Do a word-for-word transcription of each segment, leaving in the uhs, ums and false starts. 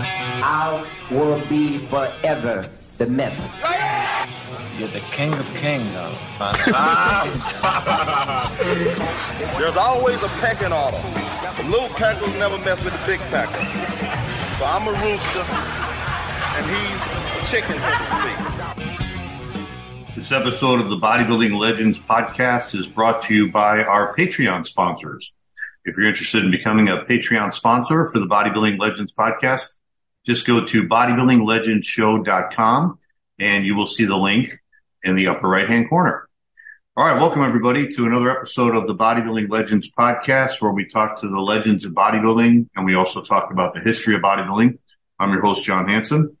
I will be forever the myth. You're the king of kings, though. Ah. There's always a pecking order. The little peckers never mess with the big pecker. So I'm a rooster, and he's a chicken, so to speak. This episode of the Bodybuilding Legends Podcast is brought to you by our Patreon sponsors. If you're interested in becoming a Patreon sponsor for the Bodybuilding Legends Podcast, just go to bodybuilding legends show dot com, and you will see the link in the upper right-hand corner. All right, welcome, everybody, to another episode of the Bodybuilding Legends Podcast, where we talk to the legends of bodybuilding, and we also talk about the history of bodybuilding. I'm your host, John Hansen.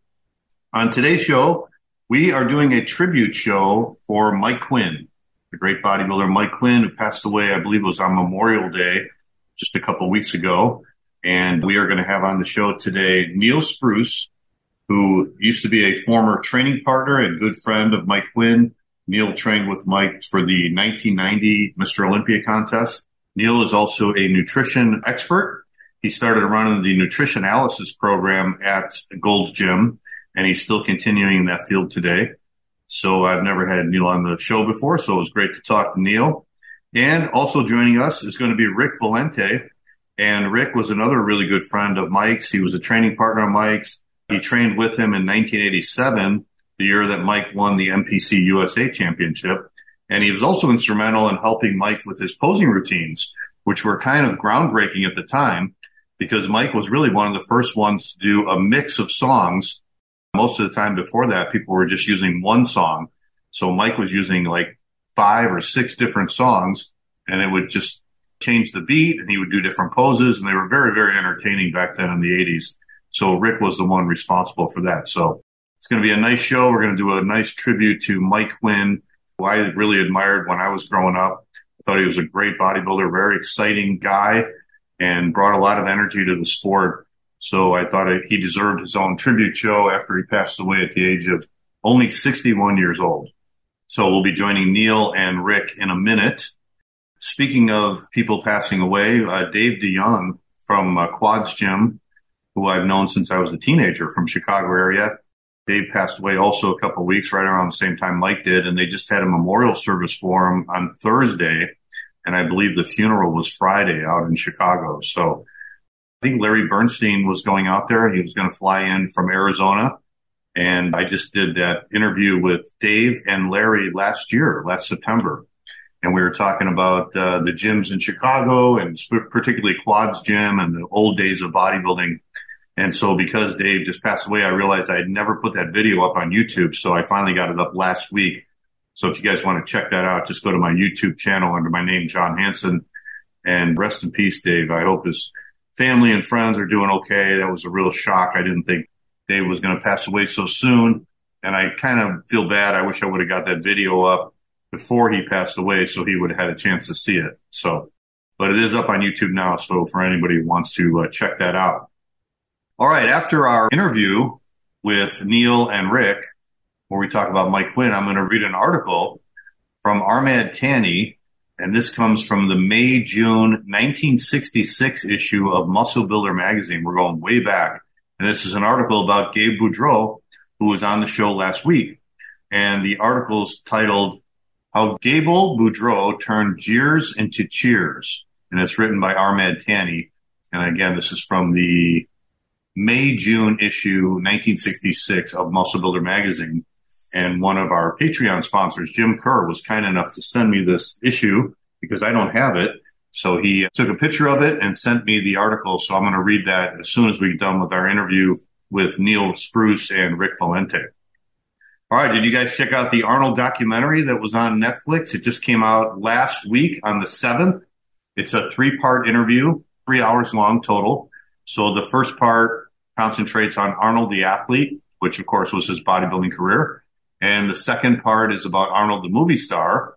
On today's show, we are doing a tribute show for Mike Quinn, the great bodybuilder Mike Quinn, who passed away, I believe it was on Memorial Day just a couple weeks ago. And we are going to have on the show today Neal Spruce, who used to be a former training partner and good friend of Mike Quinn. Neal trained with Mike for the nineteen ninety Mister Olympia contest. Neal is also a nutrition expert. He started running the nutrition analysis program at Gold's Gym, and he's still continuing in that field today. So I've never had Neal on the show before, so it was great to talk to Neal. And also joining us is going to be Rick Valente. And Rick was another really good friend of Mike's. He was a training partner of Mike's. He trained with him in nineteen eighty-seven, the year that Mike won the M P C U S A Championship. And he was also instrumental in helping Mike with his posing routines, which were kind of groundbreaking at the time because Mike was really one of the first ones to do a mix of songs. Most of the time before that, people were just using one song. So Mike was using like five or six different songs, and it would just change the beat, and he would do different poses, and they were very, very entertaining back then in the eighties. So Rick was the one responsible for that. So it's going to be a nice show. We're going to do a nice tribute to Mike Quinn, who I really admired when I was growing up. I thought he was a great bodybuilder, very exciting guy, and brought a lot of energy to the sport. So I thought he deserved his own tribute show after he passed away at the age of only sixty-one years old. So we'll be joining Neal and Rick in a minute. Speaking of people passing away, uh, Dave DeYoung from uh, Quad's Gym, who I've known since I was a teenager from Chicago area. Dave passed away also a couple of weeks right around the same time Mike did, and they just had a memorial service for him on Thursday, and I believe the funeral was Friday out in Chicago. So I think Larry Bernstein was going out there. He was going to fly in from Arizona, and I just did that interview with Dave and Larry last year, last September. And we were talking about uh, the gyms in Chicago and sp- particularly Quad's Gym and the old days of bodybuilding. And so because Dave just passed away, I realized I had never put that video up on YouTube. So I finally got it up last week. So if you guys want to check that out, just go to my YouTube channel under my name, John Hansen. And rest in peace, Dave. I hope his family and friends are doing okay. That was a real shock. I didn't think Dave was going to pass away so soon. And I kind of feel bad. I wish I would have got that video up before he passed away, so he would have had a chance to see it. So, but it is up on YouTube now, so for anybody who wants to uh, check that out. All right, after our interview with Neal and Rick, where we talk about Mike Quinn, I'm going to read an article from Armand Tanny, and this comes from the May-June nineteen sixty-six issue of Muscle Builder Magazine. We're going way back, and this is an article about Gabe Boudreau, who was on the show last week, and the article is titled How Gabe Boudreau Turned Jeers into Cheers, and it's written by Armand Tanny. And again, this is from the May-June issue nineteen sixty-six of Muscle Builder Magazine, and one of our Patreon sponsors, Jim Kerr, was kind enough to send me this issue because I don't have it, so he took a picture of it and sent me the article, so I'm going to read that as soon as we're done with our interview with Neal Spruce and Rick Valente. All right, did you guys check out the Arnold documentary that was on Netflix? It just came out last week on the seventh. It's a three-part interview, three hours long total. So the first part concentrates on Arnold the athlete, which, of course, was his bodybuilding career. And the second part is about Arnold the movie star.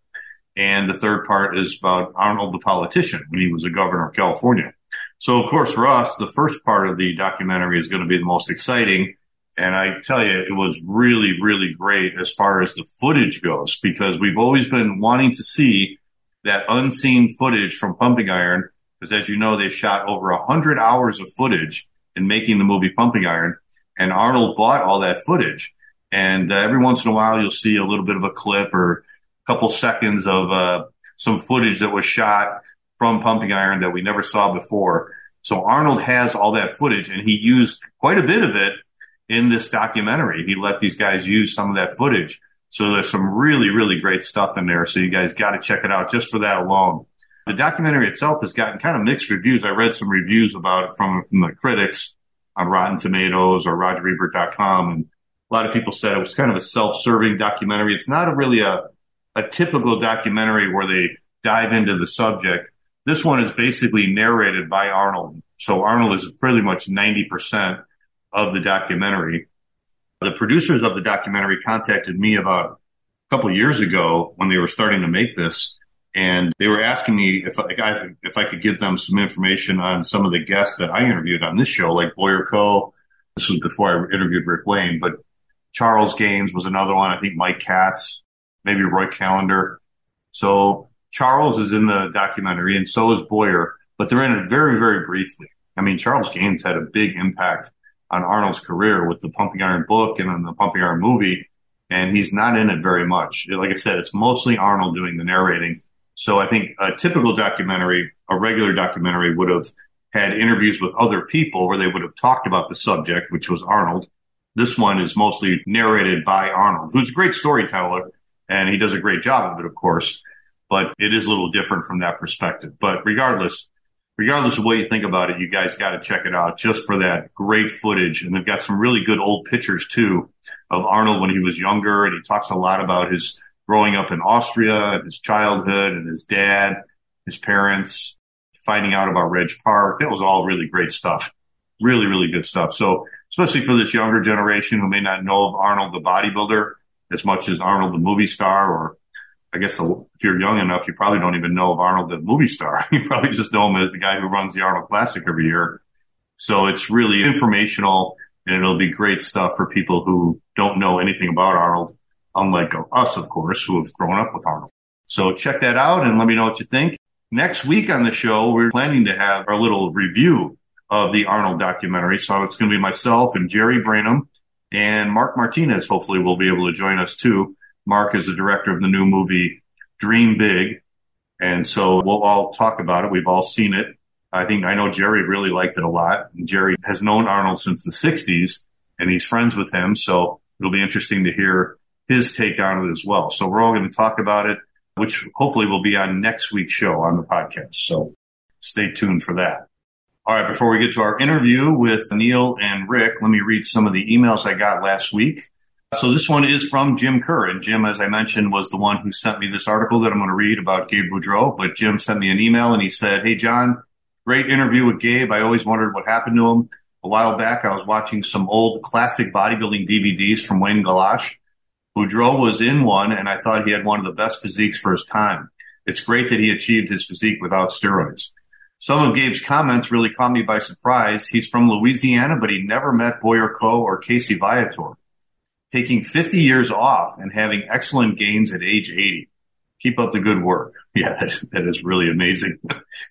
And the third part is about Arnold the politician when he was a governor of California. So, of course, for us, the first part of the documentary is going to be the most exciting. And I tell you, it was really, really great as far as the footage goes, because we've always been wanting to see that unseen footage from Pumping Iron, because as you know, they've shot over one hundred hours of footage in making the movie Pumping Iron. And Arnold bought all that footage. And uh, every once in a while, you'll see a little bit of a clip or a couple seconds of uh, some footage that was shot from Pumping Iron that we never saw before. So Arnold has all that footage, and he used quite a bit of it in this documentary. He let these guys use some of that footage. So there's some really, really great stuff in there. So you guys got to check it out just for that alone. The documentary itself has gotten kind of mixed reviews. I read some reviews about it from, from the critics on Rotten Tomatoes or Roger Ebert dot com. And a lot of people said it was kind of a self-serving documentary. It's not a really a, a typical documentary where they dive into the subject. This one is basically narrated by Arnold. So Arnold is pretty much ninety percent of the documentary. The producers of the documentary contacted me about a couple of years ago when they were starting to make this. And they were asking me if I, if I could give them some information on some of the guests that I interviewed on this show, like Boyer Coe. This was before I interviewed Rick Wayne, but Charles Gaines was another one. I think Mike Katz, maybe Roy Calendar. So Charles is in the documentary, and so is Boyer, but they're in it very, very briefly. I mean, Charles Gaines had a big impact on Arnold's career with the Pumping Iron book and then the Pumping Iron movie, and he's not in it very much. Like I said, it's mostly Arnold doing the narrating. So I think a typical documentary, a regular documentary, would have had interviews with other people where they would have talked about the subject, which was Arnold. This one is mostly narrated by Arnold, who's a great storyteller, and he does a great job of it, of course. But it is a little different from that perspective. But regardless, regardless of what you think about it, you guys got to check it out just for that great footage. And they've got some really good old pictures, too, of Arnold when he was younger. And he talks a lot about his growing up in Austria and his childhood and his dad, his parents, finding out about Reg Park. That was all really great stuff. Really, really good stuff. So especially for this younger generation who may not know of Arnold the bodybuilder as much as Arnold the movie star, or I guess if you're young enough, you probably don't even know of Arnold the movie star. You probably just know him as the guy who runs the Arnold Classic every year. So it's really informational, and it'll be great stuff for people who don't know anything about Arnold, unlike us, of course, who have grown up with Arnold. So check that out and let me know what you think. Next week on the show, we're planning to have our little review of the Arnold documentary. So it's going to be myself and Jerry Branham and Mark Martinez. Hopefully will be able to join us, too. Mark is the director of the new movie, Dream Big, and so we'll all talk about it. We've all seen it. I think I know Jerry really liked it a lot. Jerry has known Arnold since the sixties, and he's friends with him, so it'll be interesting to hear his take on it as well. So we're all going to talk about it, which hopefully will be on next week's show on the podcast, so stay tuned for that. All right, before we get to our interview with Neal and Rick, let me read some of the emails I got last week. So this one is from Jim Kerr, and Jim, as I mentioned, was the one who sent me this article that I'm going to read about Gabe Boudreau, but Jim sent me an email, and he said, "Hey, John, great interview with Gabe. I always wondered what happened to him. A while back, I was watching some old classic bodybuilding D V Ds from Wayne Galash. Boudreau was in one, and I thought he had one of the best physiques for his time. It's great that he achieved his physique without steroids. Some of Gabe's comments really caught me by surprise. He's from Louisiana, but he never met Boyer Coe or Casey Viator. Taking fifty years off and having excellent gains at age eighty. Keep up the good work." Yeah, that is, that is really amazing.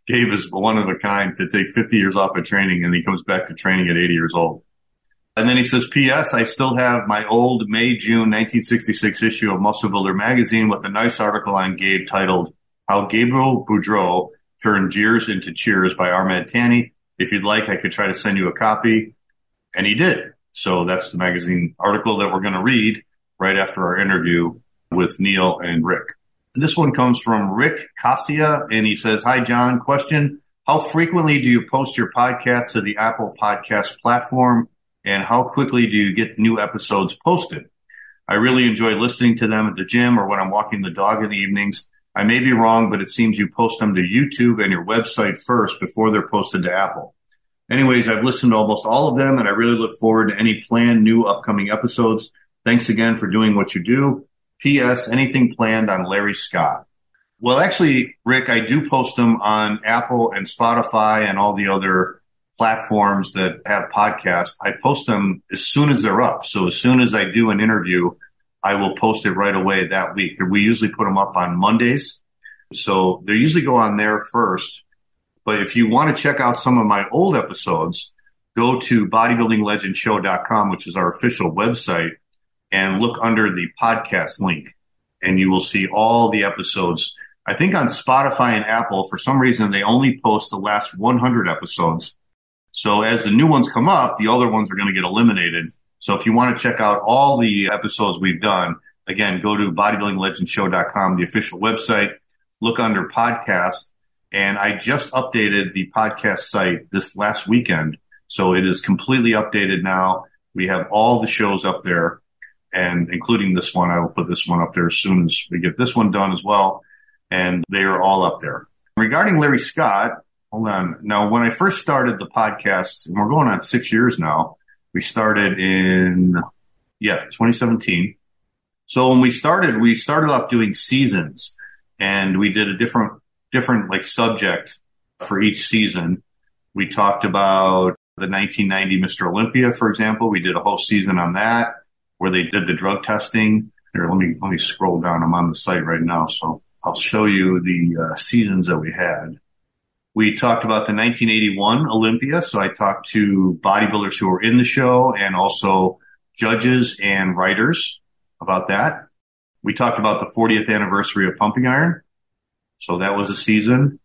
Gabe is one of a kind to take fifty years off of training, and he comes back to training at eighty years old. And then he says, P S I still have my old May June nineteen sixty-six issue of Muscle Builder Magazine with a nice article on Gabe titled, "How Gabriel Boudreau Turned Jeers into Cheers" by Armand Tanny. If you'd like, I could try to send you a copy. And he did. So that's the magazine article that we're going to read right after our interview with Neal and Rick. This one comes from Rick Cassia, and he says, "Hi, John. Question, how frequently do you post your podcast to the Apple podcast platform, and how quickly do you get new episodes posted? I really enjoy listening to them at the gym or when I'm walking the dog in the evenings. I may be wrong, but it seems you post them to YouTube and your website first before they're posted to Apple. Anyways, I've listened to almost all of them, and I really look forward to any planned new upcoming episodes. Thanks again for doing what you do. P S Anything planned on Larry Scott?" Well, actually, Rick, I do post them on Apple and Spotify and all the other platforms that have podcasts. I post them as soon as they're up. So as soon as I do an interview, I will post it right away that week. We usually put them up on Mondays. So they usually go on there first. But if you want to check out some of my old episodes, go to bodybuilding legends show dot com, which is our official website, and look under the podcast link, and you will see all the episodes. I think on Spotify and Apple, for some reason, they only post the last one hundred episodes. So as the new ones come up, the other ones are going to get eliminated. So if you want to check out all the episodes we've done, again, go to bodybuilding legends show dot com, the official website, look under podcast. And I just updated the podcast site this last weekend. So it is completely updated now. We have all the shows up there, and including this one. I will put this one up there as soon as we get this one done as well. And they are all up there. Regarding Larry Scott, hold on. Now, when I first started the podcast, and we're going on six years now, we started in, yeah, twenty seventeen. So when we started, we started off doing seasons, and we did a different, different like subject for each season. We talked about the nineteen ninety Mister Olympia, for example. We did a whole season on that, where they did the drug testing. Here, let me let me scroll down. I'm on the site right now, so I'll show you the uh, seasons that we had. We talked about the nineteen eighty-one Olympia, so I talked to bodybuilders who were in the show and also judges and writers about that. We talked about the fortieth anniversary of Pumping Iron, so that was a season.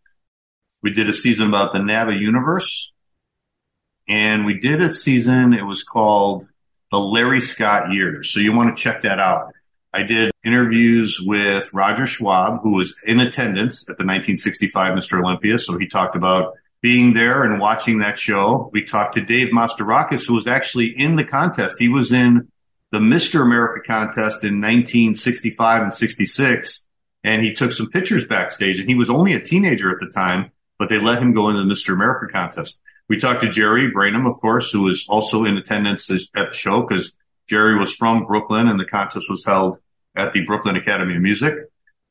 We did a season about the N A B A universe, and we did a season, it was called The Larry Scott Years. So you want to check that out. I did interviews with Roger Schwab, who was in attendance at the nineteen sixty-five Mister Olympia. So he talked about being there and watching that show. We talked to Dave Mastarakis, who was actually in the contest. He was in the Mister America contest in nineteen sixty-five and sixty-six, and he took some pictures backstage. And he was only a teenager at the time, but they let him go into the Mister America contest. We talked to Jerry Branham, of course, who was also in attendance at the show, because Jerry was from Brooklyn and the contest was held at the Brooklyn Academy of Music.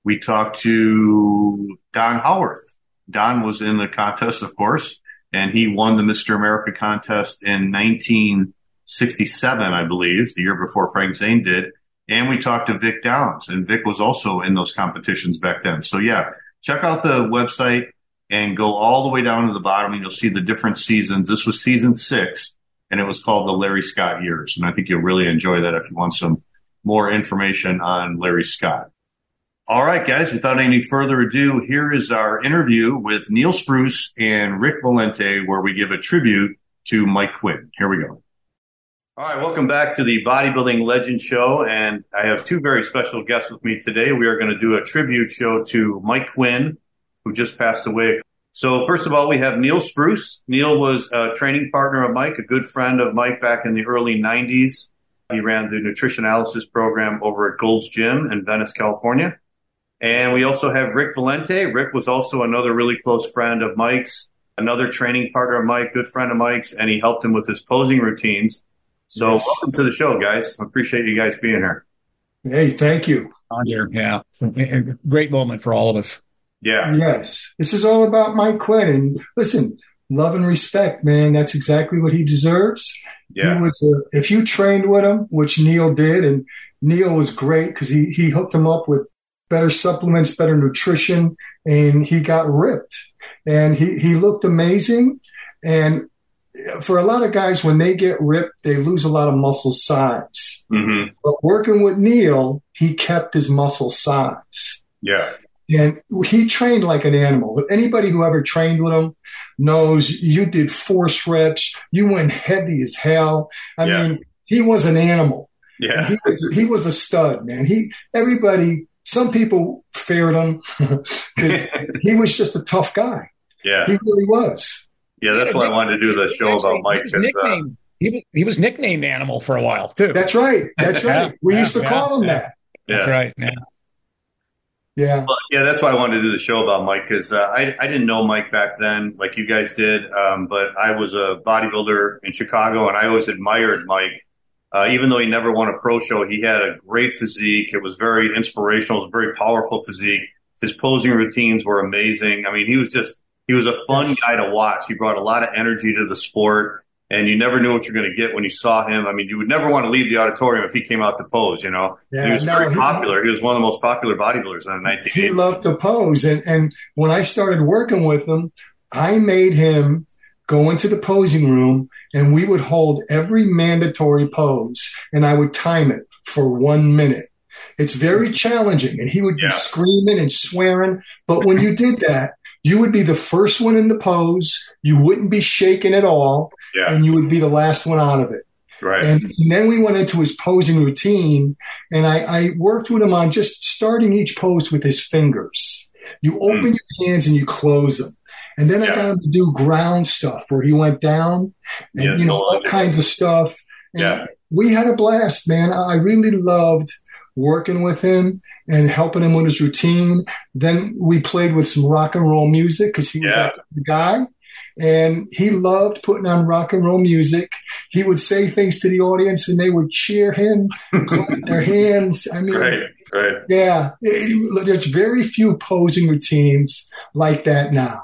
We talked to Don Howarth. Don was in the contest, of course, and he won the Mister America contest in nineteen sixty-seven, I believe, the year before Frank Zane did. And we talked to Vic Downs, and Vic was also in those competitions back then. So, yeah, check out the website and go all the way down to the bottom, and you'll see the different seasons. This was season six, and it was called The Larry Scott Years. And I think you'll really enjoy that if you want some more information on Larry Scott. All right, guys, without any further ado, here is our interview with Neal Spruce and Rick Valente, where we give a tribute to Mike Quinn. Here we go. All right, welcome back to the Bodybuilding Legend Show, and I have two very special guests with me today. We are going to do a tribute show to Mike Quinn, who just passed away. So first of all, we have Neal Spruce. Neal was a training partner of Mike, a good friend of Mike back in the early nineties. He ran the nutrition analysis program over at Gold's Gym in Venice, California. And we also have Rick Valente. Rick was also another really close friend of Mike's, another training partner of Mike, good friend of Mike's, and he helped him with his posing routines. So yes. Welcome to the show, guys. I appreciate you guys being here. Hey, thank you. On here, yeah. Great moment for all of us. Yeah. Yes. This is all about Mike Quinn. And listen, love and respect, man. That's exactly what he deserves. Yeah. He was a, if you trained with him, which Neal did, and Neal was great because he, he hooked him up with better supplements, better nutrition, and he got ripped. And he, he looked amazing. And for a lot of guys, when they get ripped, they lose a lot of muscle size. Mm-hmm. But working with Neal, he kept his muscle size. Yeah. And he trained like an animal. Anybody who ever trained with him knows you did force reps. You went heavy as hell. I yeah. mean, he was an animal. Yeah, he was, he was a stud, man. He everybody. Some people feared him because he was just a tough guy. Yeah, he really was. Yeah, that's why I wanted to do the show about Mike. Nicknamed, he, he was nicknamed Animal for a while too. That's right. That's right. yeah, we used to yeah, call him yeah. that. Yeah. That's right. Yeah. Yeah, well, yeah, that's why I wanted to do the show about Mike, because uh, I I didn't know Mike back then like you guys did, um, but I was a bodybuilder in Chicago, and I always admired Mike. Uh, even though he never won a pro show, he had a great physique. It was very inspirational. It was a very powerful physique. His posing routines were amazing. I mean, he was just he was a fun guy to watch. He brought a lot of energy to the sport, and you never knew what you're going to get when you saw him. I mean, you would never want to leave the auditorium if he came out to pose, you know. Yeah, he was no, very popular. He, he was one of the most popular bodybuilders in the nineteen eighties. He loved to pose. And, and when I started working with him, I made him go into the posing room and we would hold every mandatory pose, and I would time it for one minute. It's very challenging, and he would yeah. be screaming and swearing. But when you did that, you would be the first one in the pose. You wouldn't be shaking at all, yeah. and you would be the last one out of it. Right. And, and then we went into his posing routine, and I, I worked with him on just starting each pose with his fingers. You open mm. your hands and you close them. And then yeah. I got him to do ground stuff where he went down and, yeah, you know, all kinds of stuff. And yeah. we had a blast, man. I really loved working with him and helping him with his routine. Then we played with some rock and roll music because he was yeah. the guy. And he loved putting on rock and roll music. He would say things to the audience and they would cheer him, clap their hands. I mean, great, great. yeah, it, there's very few posing routines like that now.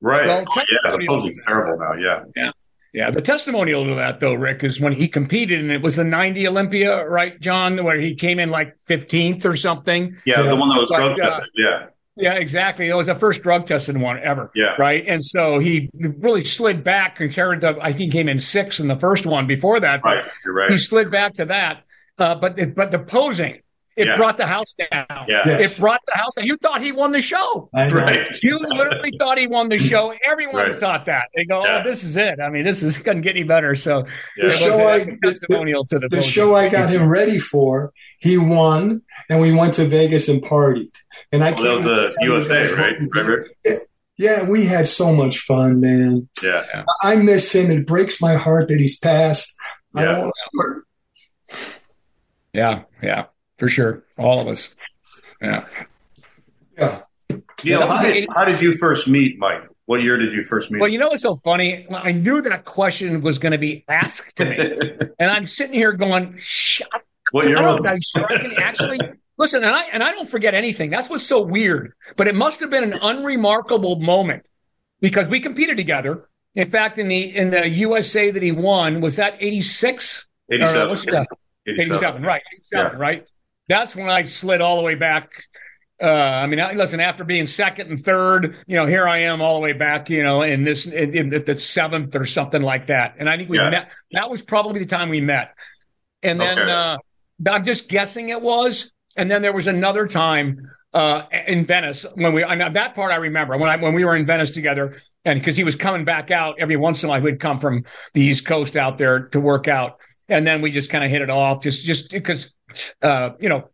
Right. Well, oh, yeah, the posing's terrible now. Yeah. Yeah. Yeah. The testimonial to that, though, Rick, is when he competed, and it was the ninety Olympia, right, John, where he came in like fifteenth or something. Yeah. The know? one that was drug tested. Yeah. Yeah, exactly. It was the first drug tested one ever. Yeah. Right. And so he really slid back and carried the, I think he came in sixth in the first one before that. Right. You're right. He slid back to that. Uh, but, it, but the posing, it yeah. brought the house down. Yeah. Yes. It brought the house down. You thought he won the show. Right. You literally thought he won the show. Everyone right. thought that. They go, yeah. oh, this is it. I mean, this is couldn't get any better. So yeah. the show I, the, testimonial to the, the show I got him ready for, he won, and we went to Vegas and partied. And I well, can't that was the U S A, right? Remember? Yeah, we had so much fun, man. Yeah. I miss him. It breaks my heart that he's passed. Yeah. I don't know. Yeah, yeah, for sure. All of us. Yeah. Yeah. Neal, how did, how did you first meet Mike? What year did you first meet? Well, you know what's so funny? I knew that question was going to be asked to me. And I'm sitting here going, shut up. What year was it? Sure I can actually... Listen, and I and I don't forget anything. That's what's so weird. But it must have been an unremarkable moment because we competed together. In fact, in the in the U S A that he won, was that eighty-six? eighty-seven. eighty-seven. eighty-seven, right. eighty-seven, yeah. right? That's when I slid all the way back. Uh, I mean, I, listen, after being second and third, you know, here I am all the way back, you know, in this in, in the seventh or something like that. And I think we yeah. met. That was probably the time we met. And then okay. uh, I'm just guessing it was. And then there was another time uh, in Venice when we, and that part I remember when I, when we were in Venice together, and because he was coming back out every once in a while, he would come from the East Coast out there to work out. And then we just kind of hit it off just, just because, uh, you know,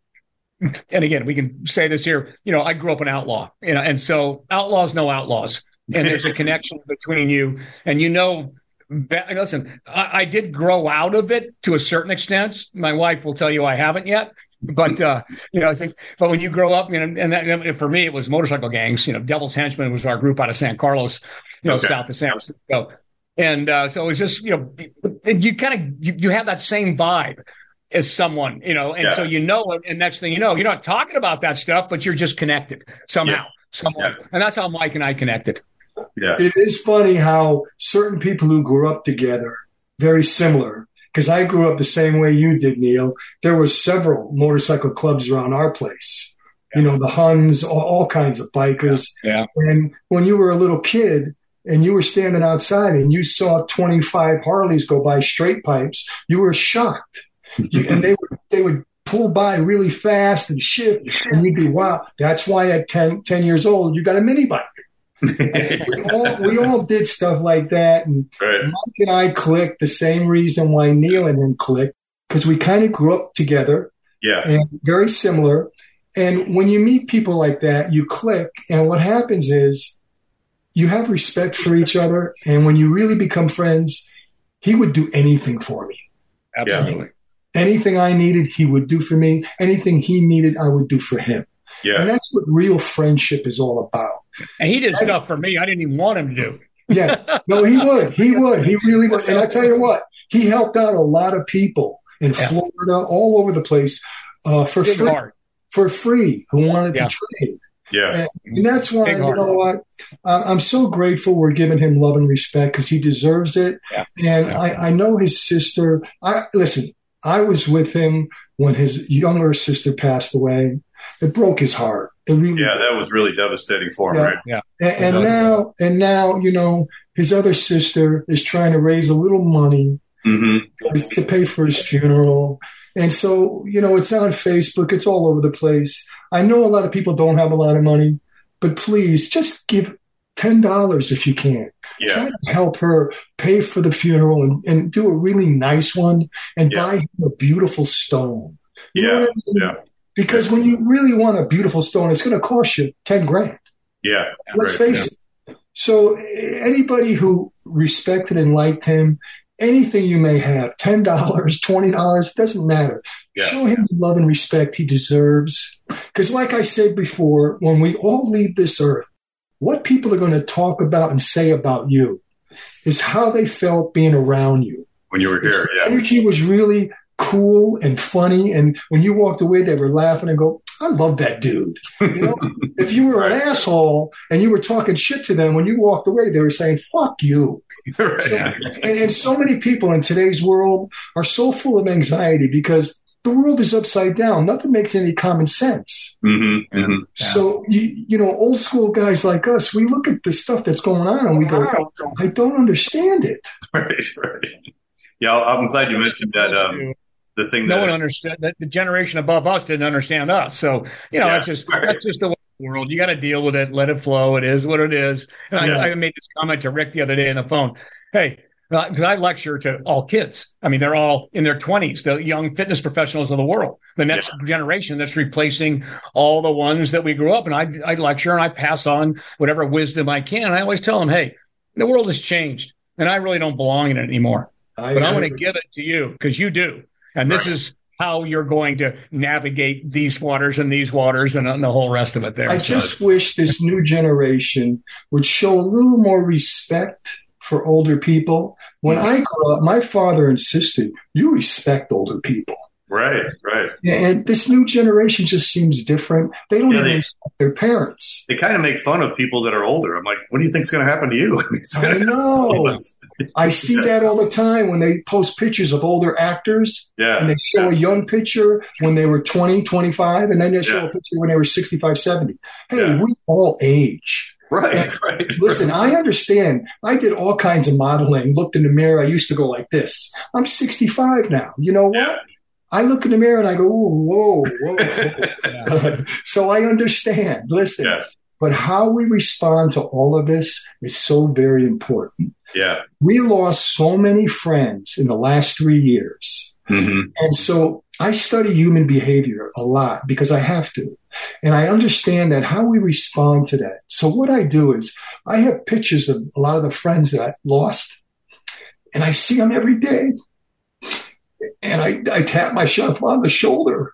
and again, we can say this here, you know, I grew up an outlaw, you know, and so outlaws, no outlaws. And there's a connection between you and, you know, listen, I, I did grow out of it to a certain extent. My wife will tell you I haven't yet. But, uh, you know, it's like, but when you grow up, you know, and, that, and for me, it was motorcycle gangs, you know, Devil's Henchmen was our group out of San Carlos, you know, okay. south of San Francisco. And uh, so it was just, you know, and you kind of, you, you have that same vibe as someone, you know, and yeah. so, you know, and next thing you know, you're not talking about that stuff, but you're just connected somehow, yeah. somehow. Yeah. And that's how Mike and I connected. Yeah. It is funny how certain people who grew up together, very similar. Because I grew up the same way you did, Neal. There were several motorcycle clubs around our place. Yeah. You know, the Huns, all, all kinds of bikers. Yeah. And when you were a little kid and you were standing outside and you saw twenty-five Harleys go by straight pipes, you were shocked. you, and they would, they would pull by really fast and shift. And you'd be, wow. That's why at ten, ten years old, you got a mini bike. we, all, we all did stuff like that, and right. Mike and I clicked the same reason why Neal and him clicked, because we kind of grew up together, yeah, and very similar. And when you meet people like that, you click, and what happens is you have respect for each other. And when you really become friends, he would do anything for me. Absolutely, yeah. Anything I needed, he would do for me. Anything he needed, I would do for him. Yeah. And that's what real friendship is all about. And he did stuff for me I didn't even want him to do. Yeah. No, he would. He would. He really would. And I tell you what, he helped out a lot of people in yeah. Florida, all over the place, uh, for Big free. Heart. For free, who wanted yeah. to train. Yeah. And, and that's why, Big you heart. know what, uh, I'm so grateful we're giving him love and respect because he deserves it. Yeah. And yeah. I, I know his sister. I Listen, I was with him when his younger sister passed away. It broke his heart. It really yeah, did. That was really devastating for him, yeah. right? Yeah. And, and now, and now, you know, His other sister is trying to raise a little money mm-hmm. to pay for his funeral. And so, you know, it's on Facebook. It's all over the place. I know a lot of people don't have a lot of money, but please just give ten dollars if you can. Yeah. Try to help her pay for the funeral and, and do a really nice one and yeah. buy him a beautiful stone. You yeah. know what I mean? Yeah. Because yeah. when you really want a beautiful stone, it's going to cost you ten grand. Yeah. Let's right. face yeah. it. So anybody who respected and liked him, anything you may have, ten dollars, twenty dollars, it doesn't matter. Yeah. Show him the love and respect he deserves. Because like I said before, when we all leave this earth, what people are going to talk about and say about you is how they felt being around you. When you were here, yeah. Energy was really cool and funny. And when you walked away, they were laughing and go, I love that dude. You know, if you were right. an asshole and you were talking shit to them, when you walked away, they were saying, fuck you. Right. So, and, and so many people in today's world are so full of anxiety because the world is upside down. Nothing makes any common sense. Mm-hmm, mm-hmm, yeah. So, you, you know, old school guys like us, we look at the stuff that's going on and we go, I don't understand it. Right, right. Yeah, I'm glad you mentioned that. Um, the thing that no one understood, that the generation above us didn't understand us. So, you know, yeah, that's just right. that's just the way the world. You got to deal with it. Let it flow. It is what it is. And yeah. I, I made this comment to Rick the other day on the phone. Hey. Because I lecture to all kids. I mean, they're all in their twenties, the young fitness professionals of the world, the next yeah. generation that's replacing all the ones that we grew up. And I, I lecture and I pass on whatever wisdom I can. And I always tell them, hey, the world has changed and I really don't belong in it anymore. I but I want to give it to you because you do. And this right. is how you're going to navigate these waters and these waters and, and the whole rest of it there. I so. just wish this new generation would show a little more respect for older people. When I grew up, my father insisted, you respect older people. Right, right. And this new generation just seems different. They don't yeah, even they, respect their parents. They kind of make fun of people that are older. I'm like, what do you think's going to happen to you? I know. I see yeah. that all the time when they post pictures of older actors yeah. and they show yeah. a young picture when they were twenty, twenty-five, and then they show yeah. a picture when they were sixty-five, seventy. Hey, yeah. we all age. Right, right. Listen, I understand. I did all kinds of modeling, looked in the mirror. I used to go like this. I'm sixty-five now. You know what? Yeah. I look in the mirror and I go, whoa, whoa, whoa. yeah. So I understand. Listen, yeah. but how we respond to all of this is so very important. Yeah. We lost so many friends in the last three years. Mm-hmm. And so I study human behavior a lot because I have to. And I understand that how we respond to that. So what I do is I have pictures of a lot of the friends that I lost, and I see them every day. And I, I tap myself on the shoulder,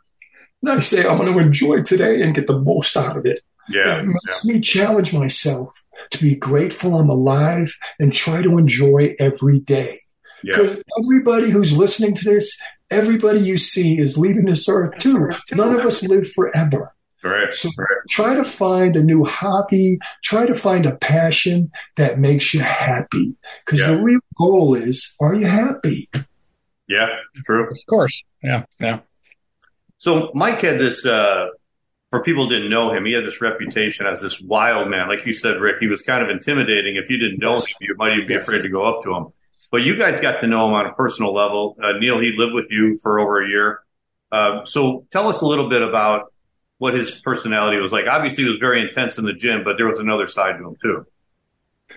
and I say, I'm going to enjoy today and get the most out of it. Yeah, and it makes yeah. me challenge myself to be grateful I'm alive and try to enjoy every day. Because yeah. everybody who's listening to this, everybody you see is leaving this earth too. None of us live forever. Right. So try to find a new hobby. Try to find a passion that makes you happy. Because yeah. the real goal is, are you happy? Yeah, true. Of course. Yeah, yeah. So Mike had this, uh, for people who didn't know him, he had this reputation as this wild man. Like you said, Rick, he was kind of intimidating. If you didn't know yes. him, you might even be yes. afraid to go up to him. But you guys got to know him on a personal level. Uh, Neal, he lived with you for over a year. Uh, so tell us a little bit about what his personality was like. Obviously, he was very intense in the gym, but there was another side to him, too.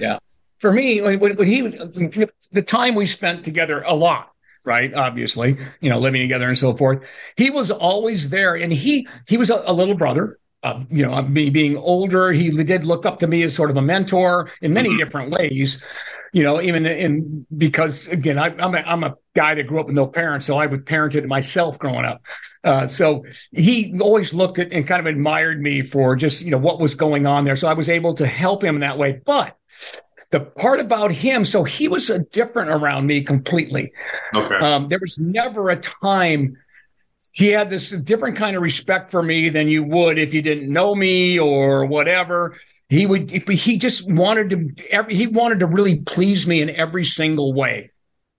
Yeah. For me, when, when he the time we spent together a lot, right, obviously, you know, living together and so forth, he was always there. And he he was a, a little brother. Uh, you know, me being older, he did look up to me as sort of a mentor in many mm-hmm. different ways. You know, even in because again, I, I'm a, I'm a guy that grew up with no parents, so I would parent it myself growing up. Uh, so he always looked at and kind of admired me for just you know what was going on there. So I was able to help him in that way. But the part about him, so he was a different around me completely. Okay, um, there was never a time. He had this different kind of respect for me than you would if you didn't know me or whatever. He would. He just wanted to. Every, he wanted to really please me in every single way,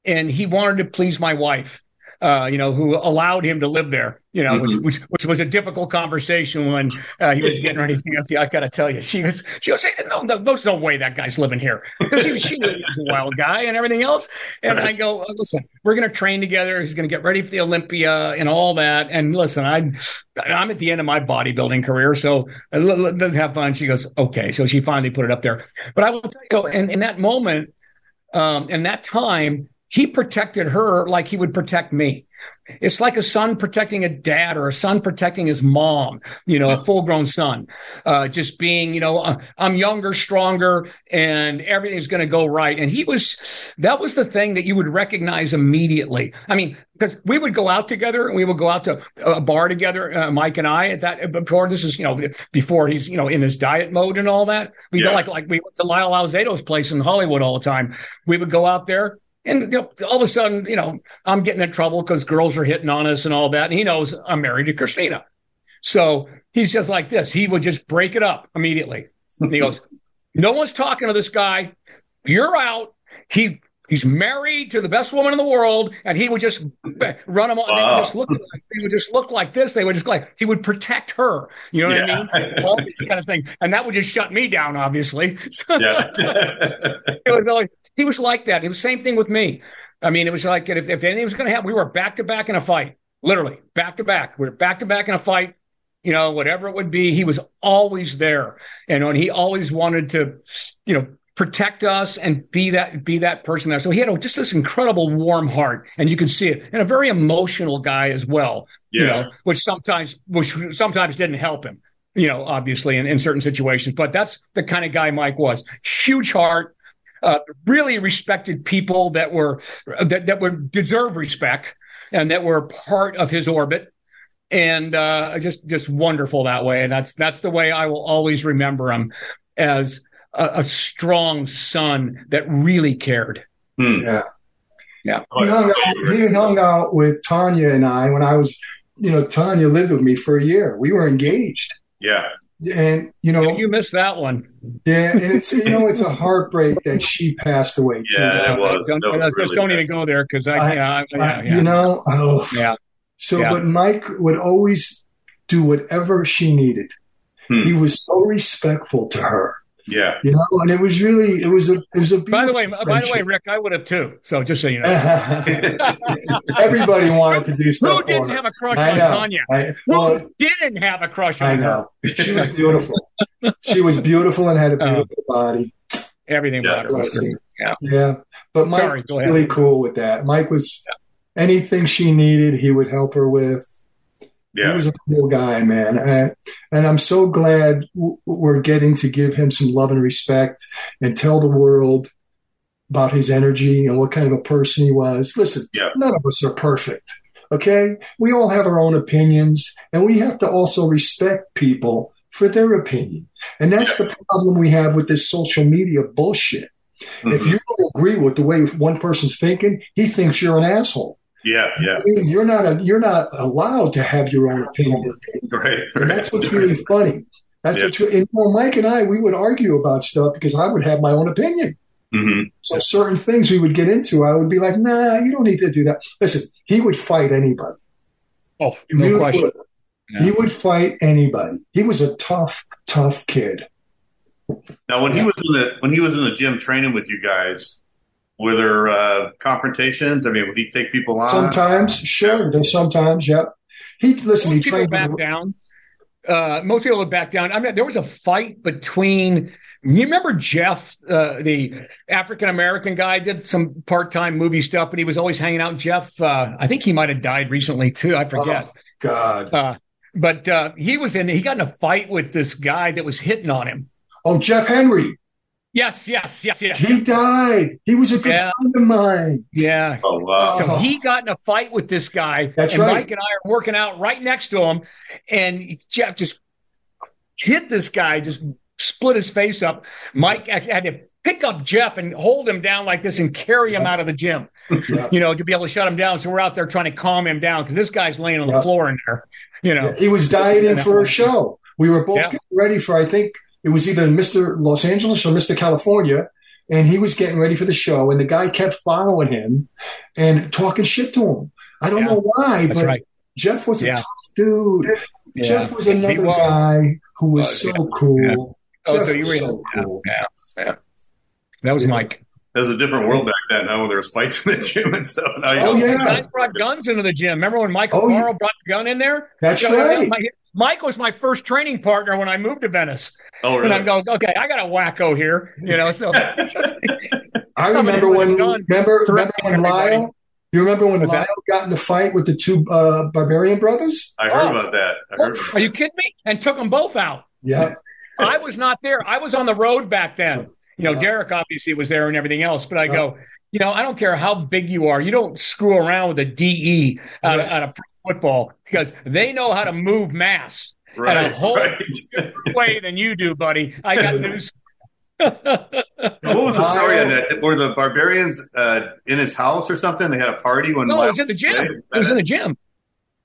and he wanted to please my wife. uh, you know, who allowed him to live there, you know, mm-hmm. which, which which was a difficult conversation when uh, he was getting ready. You know, I got to tell you, she was, she was saying, no, no, there's no way that guy's living here. Because he was, she was a wild guy and everything else. And right. I go, listen, we're going to train together. He's going to get ready for the Olympia and all that. And listen, I, I'm at the end of my bodybuilding career, so let's have fun. She goes, okay. So she finally put it up there. But I will tell you, in, in that moment, um, in that time, he protected her like he would protect me. It's like a son protecting a dad or a son protecting his mom, you know, a full-grown son, uh, just being, you know, uh, I'm younger, stronger, and everything's going to go right. And he was, that was the thing that you would recognize immediately. I mean, because we would go out together and we would go out to a bar together, uh, Mike and I, at that, before this is, you know, before he's, you know, in his diet mode and all that. We yeah. like, like we went to Lyle Alzado's place in Hollywood all the time. We would go out there. And you know, all of a sudden, you know, I'm getting in trouble because girls are hitting on us and all that. And he knows I'm married to Christina. So he's just like this. He would just break it up immediately. And he goes, no one's talking to this guy. You're out. He he's married to the best woman in the world. And he would just run them off. Wow. They would just look like, they would just look like this. They would just like, he would protect her. You know what yeah. I mean? All this kind of thing. And that would just shut me down, obviously. So yeah. It was like, he was like that. It was the same thing with me. I mean, it was like if, if anything was going to happen, we were back to back in a fight, literally back to back. We were back to back in a fight, you know, whatever it would be. He was always there, and, and he always wanted to, you know, protect us and be that be that person there. So he had a, just this incredible warm heart, and you can see it, and a very emotional guy as well. Yeah. You know, which sometimes which sometimes didn't help him, you know, obviously in, in certain situations. But that's the kind of guy Mike was. Huge heart. Uh, really respected people that were that that would deserve respect and that were part of his orbit, and uh, just just wonderful that way. And that's that's the way I will always remember him, as a, a strong son that really cared. Hmm. Yeah, yeah. He hung, out, he hung out with Tanya and I when I was, you know, Tanya lived with me for a year. We were engaged. Yeah. And, you know, you missed that one. Yeah. And it's, you know, it's a heartbreak that she passed away. Too. Yeah, it was. Don't, was just really don't bad. Even go there. Cause I, I, yeah, I, I yeah. you know, oh yeah. So, yeah. But Mike would always do whatever she needed. Hmm. He was so respectful to her. Yeah. You know, and it was really, it was a, it was a beautiful by the way, friendship. By the way, Rick, I would have too. So just so you know. Everybody wanted to do stuff. Who didn't have a crush on Tanya? I, well, Who didn't have a crush on I know. Her? She was beautiful. She was beautiful and had a beautiful um, body. Everything yeah. about her was good. Yeah. yeah. But Mike Sorry, was really cool with that. Mike was, yeah. anything she needed, he would help her with. Yeah. He was a cool guy, man. And, and I'm so glad w- we're getting to give him some love and respect and tell the world about his energy and what kind of a person he was. Listen, yeah. none of us are perfect, okay? We all have our own opinions, and we have to also respect people for their opinion. And that's yeah. the problem we have with this social media bullshit. Mm-hmm. If you don't agree with the way one person's thinking, he thinks you're an asshole. Yeah, yeah. You're not a, you're not allowed to have your own opinion. Right, right. And that's what's really funny. That's yeah. what's really, and, you know, Mike and I, we would argue about stuff because I would have my own opinion. Mm-hmm. So certain things we would get into, I would be like, nah, you don't need to do that. Listen, he would fight anybody. Oh, no really question. Would. Yeah. He would fight anybody. He was a tough, tough kid. Now, when yeah. he was in the when he was in the gym training with you guys, were there uh, confrontations? I mean, would he take people on? Sometimes, sure. There's sometimes, yep. He listen. Most he trained back the- down. Uh, most people would back down. I mean, there was a fight between. You remember Jeff, uh, the African American guy, did some part-time movie stuff, but he was always hanging out. Jeff, uh, I think he might have died recently too. I forget. Oh, God. Uh, but uh, he was in. He got in a fight with this guy that was hitting on him. Oh, Jeff Henry. Yes, yes, yes, yes. He yes. died. He was a good yeah. friend of mine. Yeah. Oh, wow. So he got in a fight with this guy. That's and right. Mike and I are working out right next to him. And Jeff just hit this guy, just split his face up. Mike actually had to pick up Jeff and hold him down like this and carry yep. him out of the gym, yep. you know, to be able to shut him down. So we're out there trying to calm him down because this guy's laying on the yep. floor in there. You know, yeah. He was dieting for a show. We were both yep. getting ready for, I think, it was either Mister Los Angeles or Mister California, and he was getting ready for the show, and the guy kept following him and talking shit to him. I don't yeah. know why, That's but right. Jeff was yeah. a tough dude. Yeah. Jeff was another was. guy who was uh, so yeah. cool. Yeah. Oh, Jeff so you were so yeah. cool. Yeah. yeah, that was yeah. Mike. That was a different world back then. Now, when there was fights in the gym and stuff. Now, you oh know, yeah, guys brought guns into the gym. Remember when Michael oh, Morrow yeah. brought the gun in there? That's you know, right. My, Mike was my first training partner when I moved to Venice. Oh, really? And I'm going, okay, I got a wacko here, you know. So I remember when, remember, remember when Lyle. You remember when Lyle got in the fight with the two uh, Barbarian brothers? I heard oh. about that. I heard oh, about are you kidding me? And took them both out. Yeah, I was not there. I was on the road back then. You know, yeah. Derek obviously was there and everything else, but I yeah. go, you know, I don't care how big you are. You don't screw around with a D E out, yeah. of, out of pro football because they know how to move mass right. in a whole right. different way than you do, buddy. I got news. What was the story on that? Were the Barbarians uh, in his house or something? They had a party when no, Lyle- it was in the gym. It was in the gym.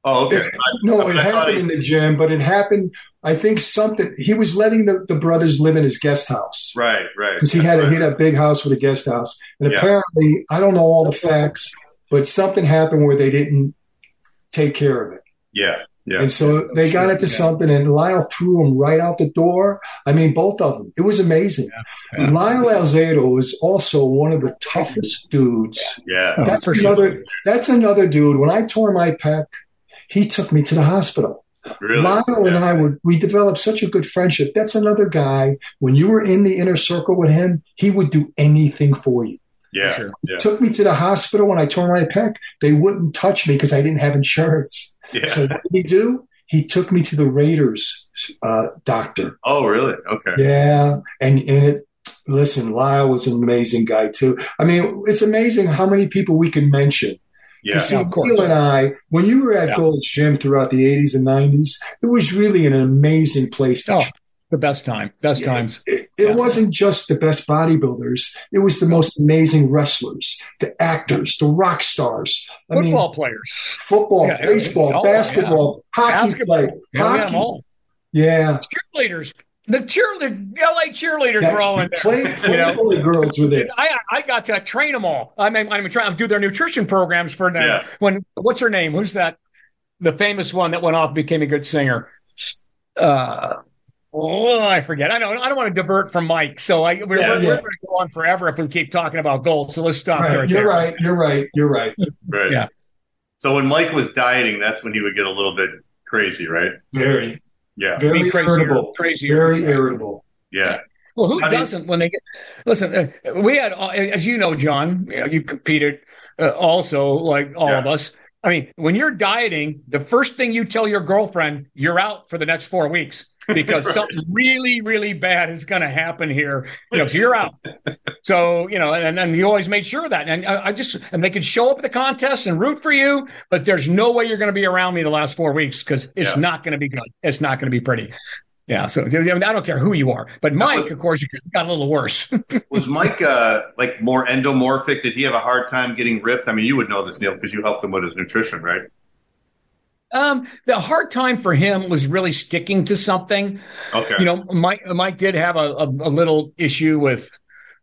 Oh, okay. It, I, no, I, it I happened he, in the gym, but it happened. I think something. He was letting the, the brothers live in his guest house, right? Right. Because he had right. a, he had a big house with a guest house, and yeah. apparently, I don't know all the facts, but something happened where they didn't take care of it. Yeah, yeah. And so they got sure. into yeah. something, and Lyle threw him right out the door. I mean, both of them. It was amazing. Yeah. Yeah. Lyle Alzado was also one of the toughest dudes. Yeah, yeah. that's oh, another. Sure. That's another dude. When I tore my pec. He took me to the hospital. Really? Lyle yeah. and I, would, we developed such a good friendship. That's another guy. When you were in the inner circle with him, he would do anything for you. Yeah. Sure. yeah. He took me to the hospital when I tore my pec. They wouldn't touch me because I didn't have insurance. Yeah. So what did he do? He took me to the Raiders uh, doctor. Oh, really? Okay. Yeah. And, and it, listen, Lyle was an amazing guy too. I mean, it's amazing how many people we can mention. Yeah, see, of course. Neal and I, when you were at yeah. Gold's Gym throughout the eighties and nineties, it was really an amazing place to oh, train. The best time, best yeah. times. It, it yeah. wasn't just the best bodybuilders. It was the most amazing wrestlers, the actors, the rock stars. I football mean, players. Football, yeah, baseball, yeah. basketball, yeah. hockey basketball. Player, yeah, hockey. Yeah. Cheerleaders. The cheerleader, L A cheerleaders That's, were all in there. Play, Playboy girls were there. I, I got to train them all. I mean, I'm trying to do their nutrition programs for them. Yeah. When what's her name? Who's that? The famous one that went off and became a good singer. Uh, oh, I forget. I don't. I don't want to divert from Mike. So I, we're, yeah, we're, yeah. we're going to go on forever if we keep talking about goals. So let's stop right. there. You're there. right. You're right. You're right. right. Yeah. So when Mike was dieting, that's when he would get a little bit crazy, right? Very. Yeah, very crazier, irritable, crazier. very irritable. Yeah. Well, who I doesn't mean, when they get? Listen, uh, we had, uh, as you know, John, you know, you competed uh, also, like all yeah. of us. I mean, when you're dieting, the first thing you tell your girlfriend, you're out for the next four weeks because right. something really, really bad is going to happen here. You know, so you're out. So you know, and then you always made sure of that, and I, I just and they could show up at the contest and root for you, but there's no way you're going to be around me the last four weeks because it's yeah. not going to be good. It's not going to be pretty. Yeah. So I mean, I don't care who you are, but Mike, was, of course, got a little worse. Was Mike uh, like more endomorphic? Did he have a hard time getting ripped? I mean, you would know this, Neal, because you helped him with his nutrition, right? Um, the hard time for him was really sticking to something. Okay. You know, Mike, Mike did have a, a, a little issue with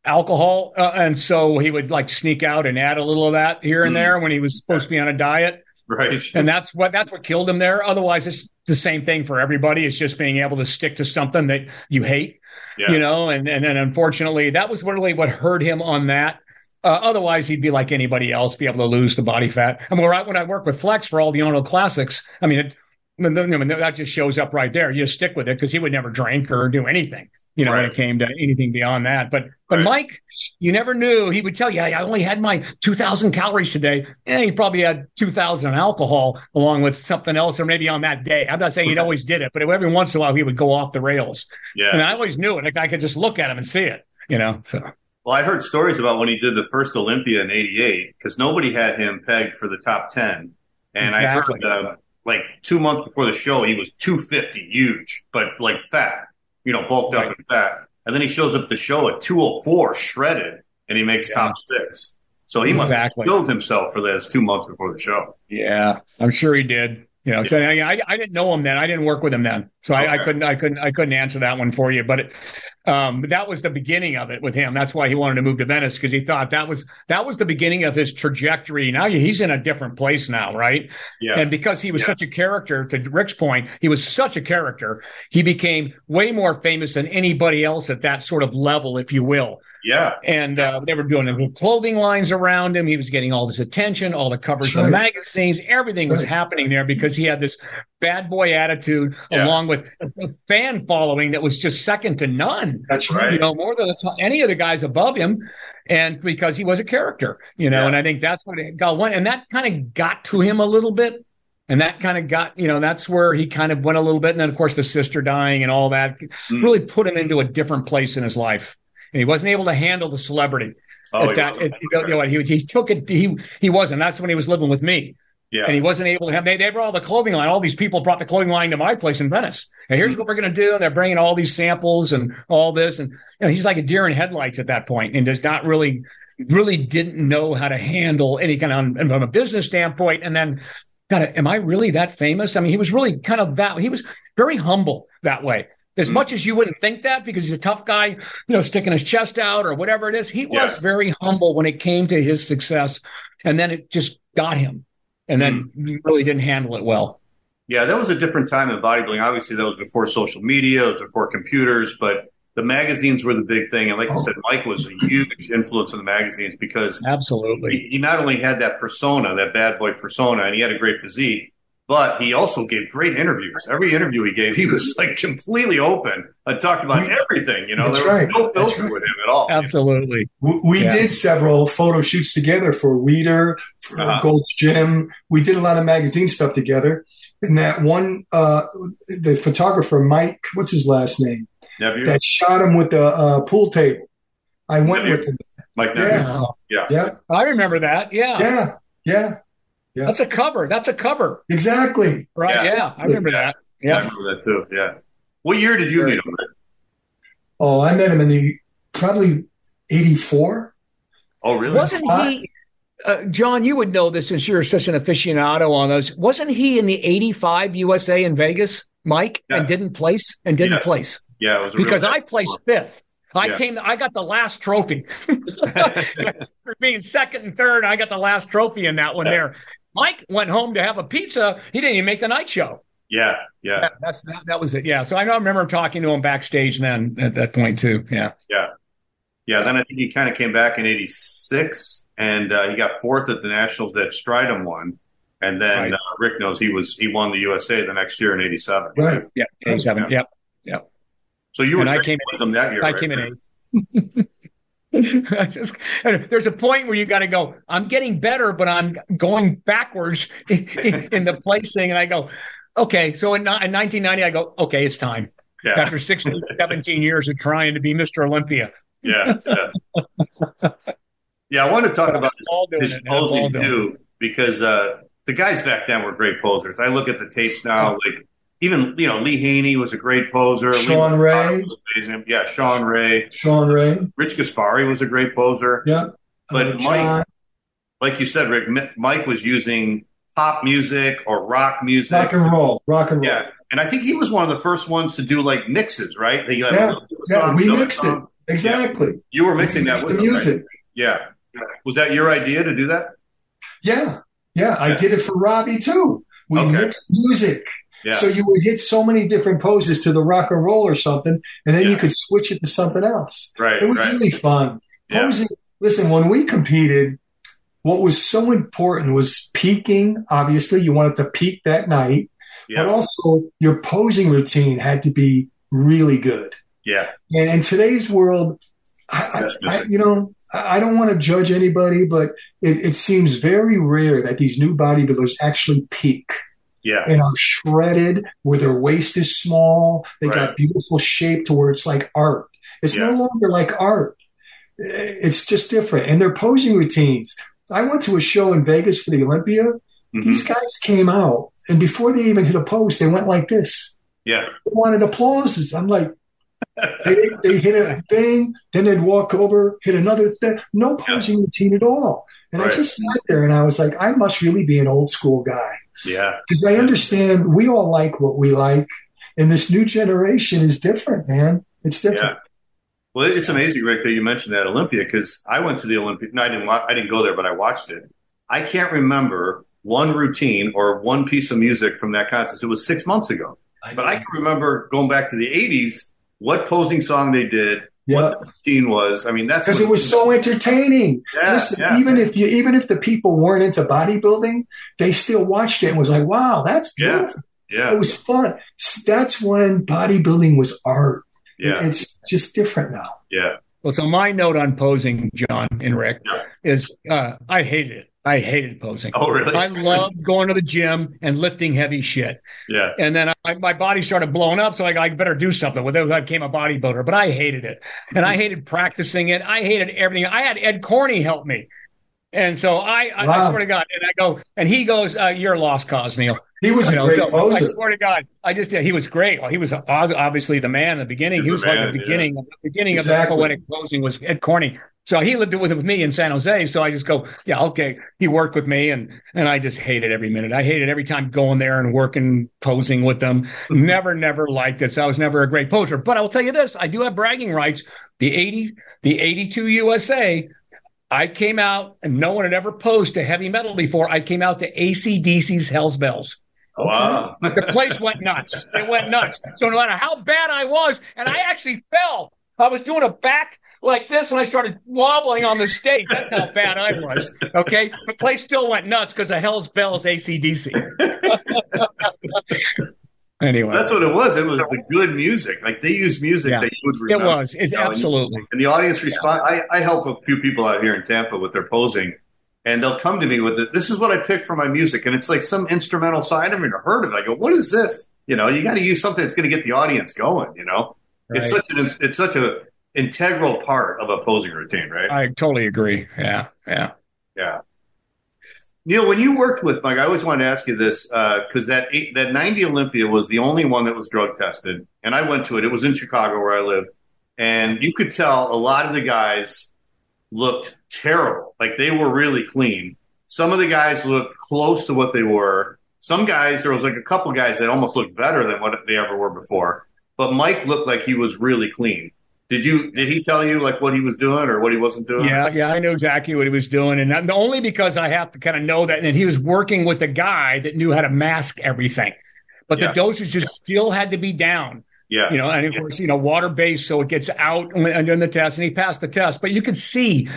alcohol. Uh, and so he would like sneak out and add a little of that here and mm. there when he was supposed to be on a diet. Right. And that's what, that's what killed him there. Otherwise it's the same thing for everybody. It's just being able to stick to something that you hate, yeah. you know, and, and, and unfortunately that was really what hurt him on that. Uh, otherwise, he'd be like anybody else, be able to lose the body fat. I mean, right when I work with Flex for all the Arnold Classics, I mean, it, I mean that just shows up right there. You just stick with it because he would never drink or do anything, you know, right. when it came to anything beyond that. But but right. Mike, you never knew. He would tell you, I only had my two thousand calories today. Yeah, he probably had two thousand alcohol along with something else or maybe on that day. I'm not saying he'd always did it, but every once in a while he would go off the rails. Yeah. And I always knew it. Like, I could just look at him and see it, you know, so. Well, I heard stories about when he did the first Olympia in eighty-eight because nobody had him pegged for the top ten. And exactly. I heard uh, like two months before the show, he was two fifty, huge, but like fat, you know, bulked right. up and fat. And then he shows up the show at two oh four, shredded, and he makes yeah. top six. So he exactly. must have killed himself for this two months before the show. Yeah, I'm sure he did. You know, yeah. so I, I didn't know him then. I didn't work with him then, so okay. I, I couldn't, I couldn't, I couldn't answer that one for you. But it, um, that was the beginning of it with him. That's why he wanted to move to Venice, because he thought that was that was the beginning of his trajectory. Now he's in a different place now, right? Yeah. And because he was yeah. such a character, to Rick's point, he was such a character. He became way more famous than anybody else at that sort of level, if you will. Yeah. And uh, they were doing little clothing lines around him. He was getting all this attention, all the covers sure. of the magazines. Everything sure. was happening there because he had this bad boy attitude yeah. along with a fan following that was just second to none. That's right. You know, more than the t- any of the guys above him. And because he was a character, you know, yeah. and I think that's what it got one. And that kind of got to him a little bit. And that kind of got, you know, that's where he kind of went a little bit. And then, of course, the sister dying and all that mm. really put him into a different place in his life. And he wasn't able to handle the celebrity. Oh, at that, it, you know what? He, he took it. He he wasn't. That's when he was living with me. Yeah. And he wasn't able to have. They, they brought all the clothing line. All these people brought the clothing line to my place in Venice. And here's mm-hmm. what we're going to do. And they're bringing all these samples and all this. And you know, he's like a deer in headlights at that point, and does not really, really didn't know how to handle any kind of, from a business standpoint. And then, God, am I really that famous? I mean, he was really kind of that. He was very humble that way. As much as you wouldn't think that, because he's a tough guy, you know, sticking his chest out or whatever it is, he yeah. was very humble when it came to his success. And then it just got him. And then mm. he really didn't handle it well. Yeah, that was a different time in bodybuilding. Obviously, that was before social media, it was before computers, but the magazines were the big thing. And like you said, Mike was a huge influence on the magazines because absolutely, he, he not only had that persona, that bad boy persona, and he had a great physique, but he also gave great interviews. Every interview he gave, he was like completely open and talked about everything. You know, That's there was right. no filter right. with him at all. Absolutely. You know? We, we yeah. did several photo shoots together for Weider, for uh-huh. Gold's Gym. We did a lot of magazine stuff together. And that one, uh, the photographer, Mike, what's his last name? Nephew? That shot him with the uh, pool table. I went Nephew. with him. Mike Nephew. Yeah. Yeah. yeah. I remember that. Yeah. Yeah. Yeah. Yeah. That's a cover. That's a cover. Exactly. Right. Yeah. yeah. I remember that. Yeah. I remember that too. Yeah. What year did you sure. meet him? Oh, I met him in the probably eighty-four. Oh, really? Wasn't uh, he, uh, John, you would know this since you're such an aficionado on those. Wasn't he in the eighty-five U S A in Vegas, Mike, yes. and didn't place and didn't yes. place? Yeah. It was a because I placed sport. fifth. I yeah. came. I got the last trophy. For being second and third, I got the last trophy in that one yeah. there. Mike went home to have a pizza. He didn't even make the night show. Yeah, yeah. That, that's that, that was it. Yeah. So I know I remember talking to him backstage then at that point too. Yeah. Yeah. Yeah. Then I think he kind of came back in eighty-six and uh, he got fourth at the Nationals that Stridham won. And then right. uh, Rick knows he was he won the U S A the next year in eighty-seven. Right. Yeah. eighty-seven. Yeah. Yep. Yep. So you and were I came with them that year. I right? came in eight. I just, there's a point where you got to go, I'm getting better, but I'm going backwards in, in the placing. And I go, okay. So in, in nineteen ninety, I go, okay, it's time. Yeah. After sixteen, seventeen years of trying to be Mister Olympia. Yeah. Yeah. yeah I want to talk about his, his posing too, because uh, the guys back then were great posers. I look at the tapes now, like even, you know, Lee Haney was a great poser. Sean Ray. Yeah, Sean Ray. Sean Ray. Rich Gaspari was a great poser. Yeah. But uh, Mike, like you said, Rick, Mike was using pop music or rock music. Rock and roll. Rock and roll. Yeah. And I think he was one of the first ones to do, like, mixes, right? Like, yeah. yeah we mixed song. it. Exactly. Yeah. You were mixing we that with the music. Right? Yeah. Was that your idea to do that? Yeah. Yeah. I yeah. did it for Robbie, too. We okay. mixed music. Yeah. So you would hit so many different poses to the rock and roll or something, and then yeah. you could switch it to something else. Right, it was right. really fun. Yeah. Posing, listen, when we competed, what was so important was peaking. Obviously, you wanted to peak that night, yeah. but also your posing routine had to be really good. Yeah. And in today's world, I, I, I, you know, I don't want to judge anybody, but it, it seems very rare that these new bodybuilders actually peak. Yeah. And are shredded where their waist is small. They right. got beautiful shape to where it's like art. It's yeah. no longer like art. It's just different. And their posing routines. I went to a show in Vegas for the Olympia. Mm-hmm. These guys came out, and before they even hit a pose, they went like this. Yeah. They wanted applauses. I'm like, they, they hit a thing, then they'd walk over, hit another thing. No posing yeah. routine at all. And right. I just sat there and I was like, I must really be an old school guy. Yeah. Because I understand we all like what we like. And this new generation is different, man. It's different. Yeah. Well, it's yeah. amazing, Rick, that you mentioned that Olympia, because I went to the Olympia. No, I didn't wa- I didn't go there, but I watched it. I can't remember one routine or one piece of music from that contest. It was six months ago. I but I can remember going back to the eighties, what posing song they did, yeah. what the routine was. I mean, that's because it was so entertaining. Yeah, Listen, yeah. even if you, even if the people weren't into bodybuilding, they still watched it and was like, wow, that's beautiful. Yeah. Yeah. It was fun. That's when bodybuilding was art. Yeah. It's just different now. Yeah. Well, so my note on posing, John and Rick, yeah. is uh, I hated it. I hated posing. Oh, really? I loved going to the gym and lifting heavy shit. Yeah. And then I, my body started blowing up, so I, I better do something with it. I became a bodybuilder, but I hated it. And I hated practicing it. I hated everything. I had Ed Corney help me. And so I, wow. I, I swear to God, and I go, and he goes, uh, you're a lost cause, Neal. He was you know, a great so poser. I swear to God, I just, he was great. Well, he was obviously the man in the beginning. He, he was the like man, the beginning, yeah. the beginning exactly. of the poetic posing was Ed Corney. So he lived with me in San Jose. So I just go, yeah, okay. He worked with me, and and I just hated every minute. I hated every time going there and working, posing with them. Never, never liked it. So I was never a great poser. But I will tell you this, I do have bragging rights. The eighty, the eighty-two U S A, I came out, and no one had ever posed to heavy metal before. I came out to A C D C's Hell's Bells. Wow. The place went nuts. It went nuts. So no matter how bad I was, and I actually fell. I was doing a back like this, and I started wobbling on the stage. That's how bad I was, okay? The place still went nuts because of Hell's Bells A C D C. Anyway. That's what it was. It was the good music. Like, they used music yeah. that you would remember. It was. It's you know, absolutely. And the audience response. Yeah. I, I help a few people out here in Tampa with their posing, and they'll come to me with it. This is what I picked for my music, and it's like some instrumental song. I never even heard of it. I go, what is this? You know, you got to use something that's going to get the audience going, you know? Right. It's such an it's such a integral part of a posing routine, right? I totally agree. Yeah, yeah. Yeah. Neal, when you worked with Mike, I always wanted to ask you this, because uh, that eight, that ninety Olympia was the only one that was drug tested, and I went to it. It was in Chicago where I live, and you could tell a lot of the guys looked terrible. Like, they were really clean. Some of the guys looked close to what they were. Some guys, there was like a couple guys that almost looked better than what they ever were before, but Mike looked like he was really clean. Did you? Did he tell you like what he was doing or what he wasn't doing? Yeah, yeah, I knew exactly what he was doing, and I'm, only because I have to kind of know that. And he was working with a guy that knew how to mask everything, but yeah. the dosages yeah. still had to be down. Yeah, you know, and of yeah. course, you know, water based, so it gets out during the test, and he passed the test. But you could see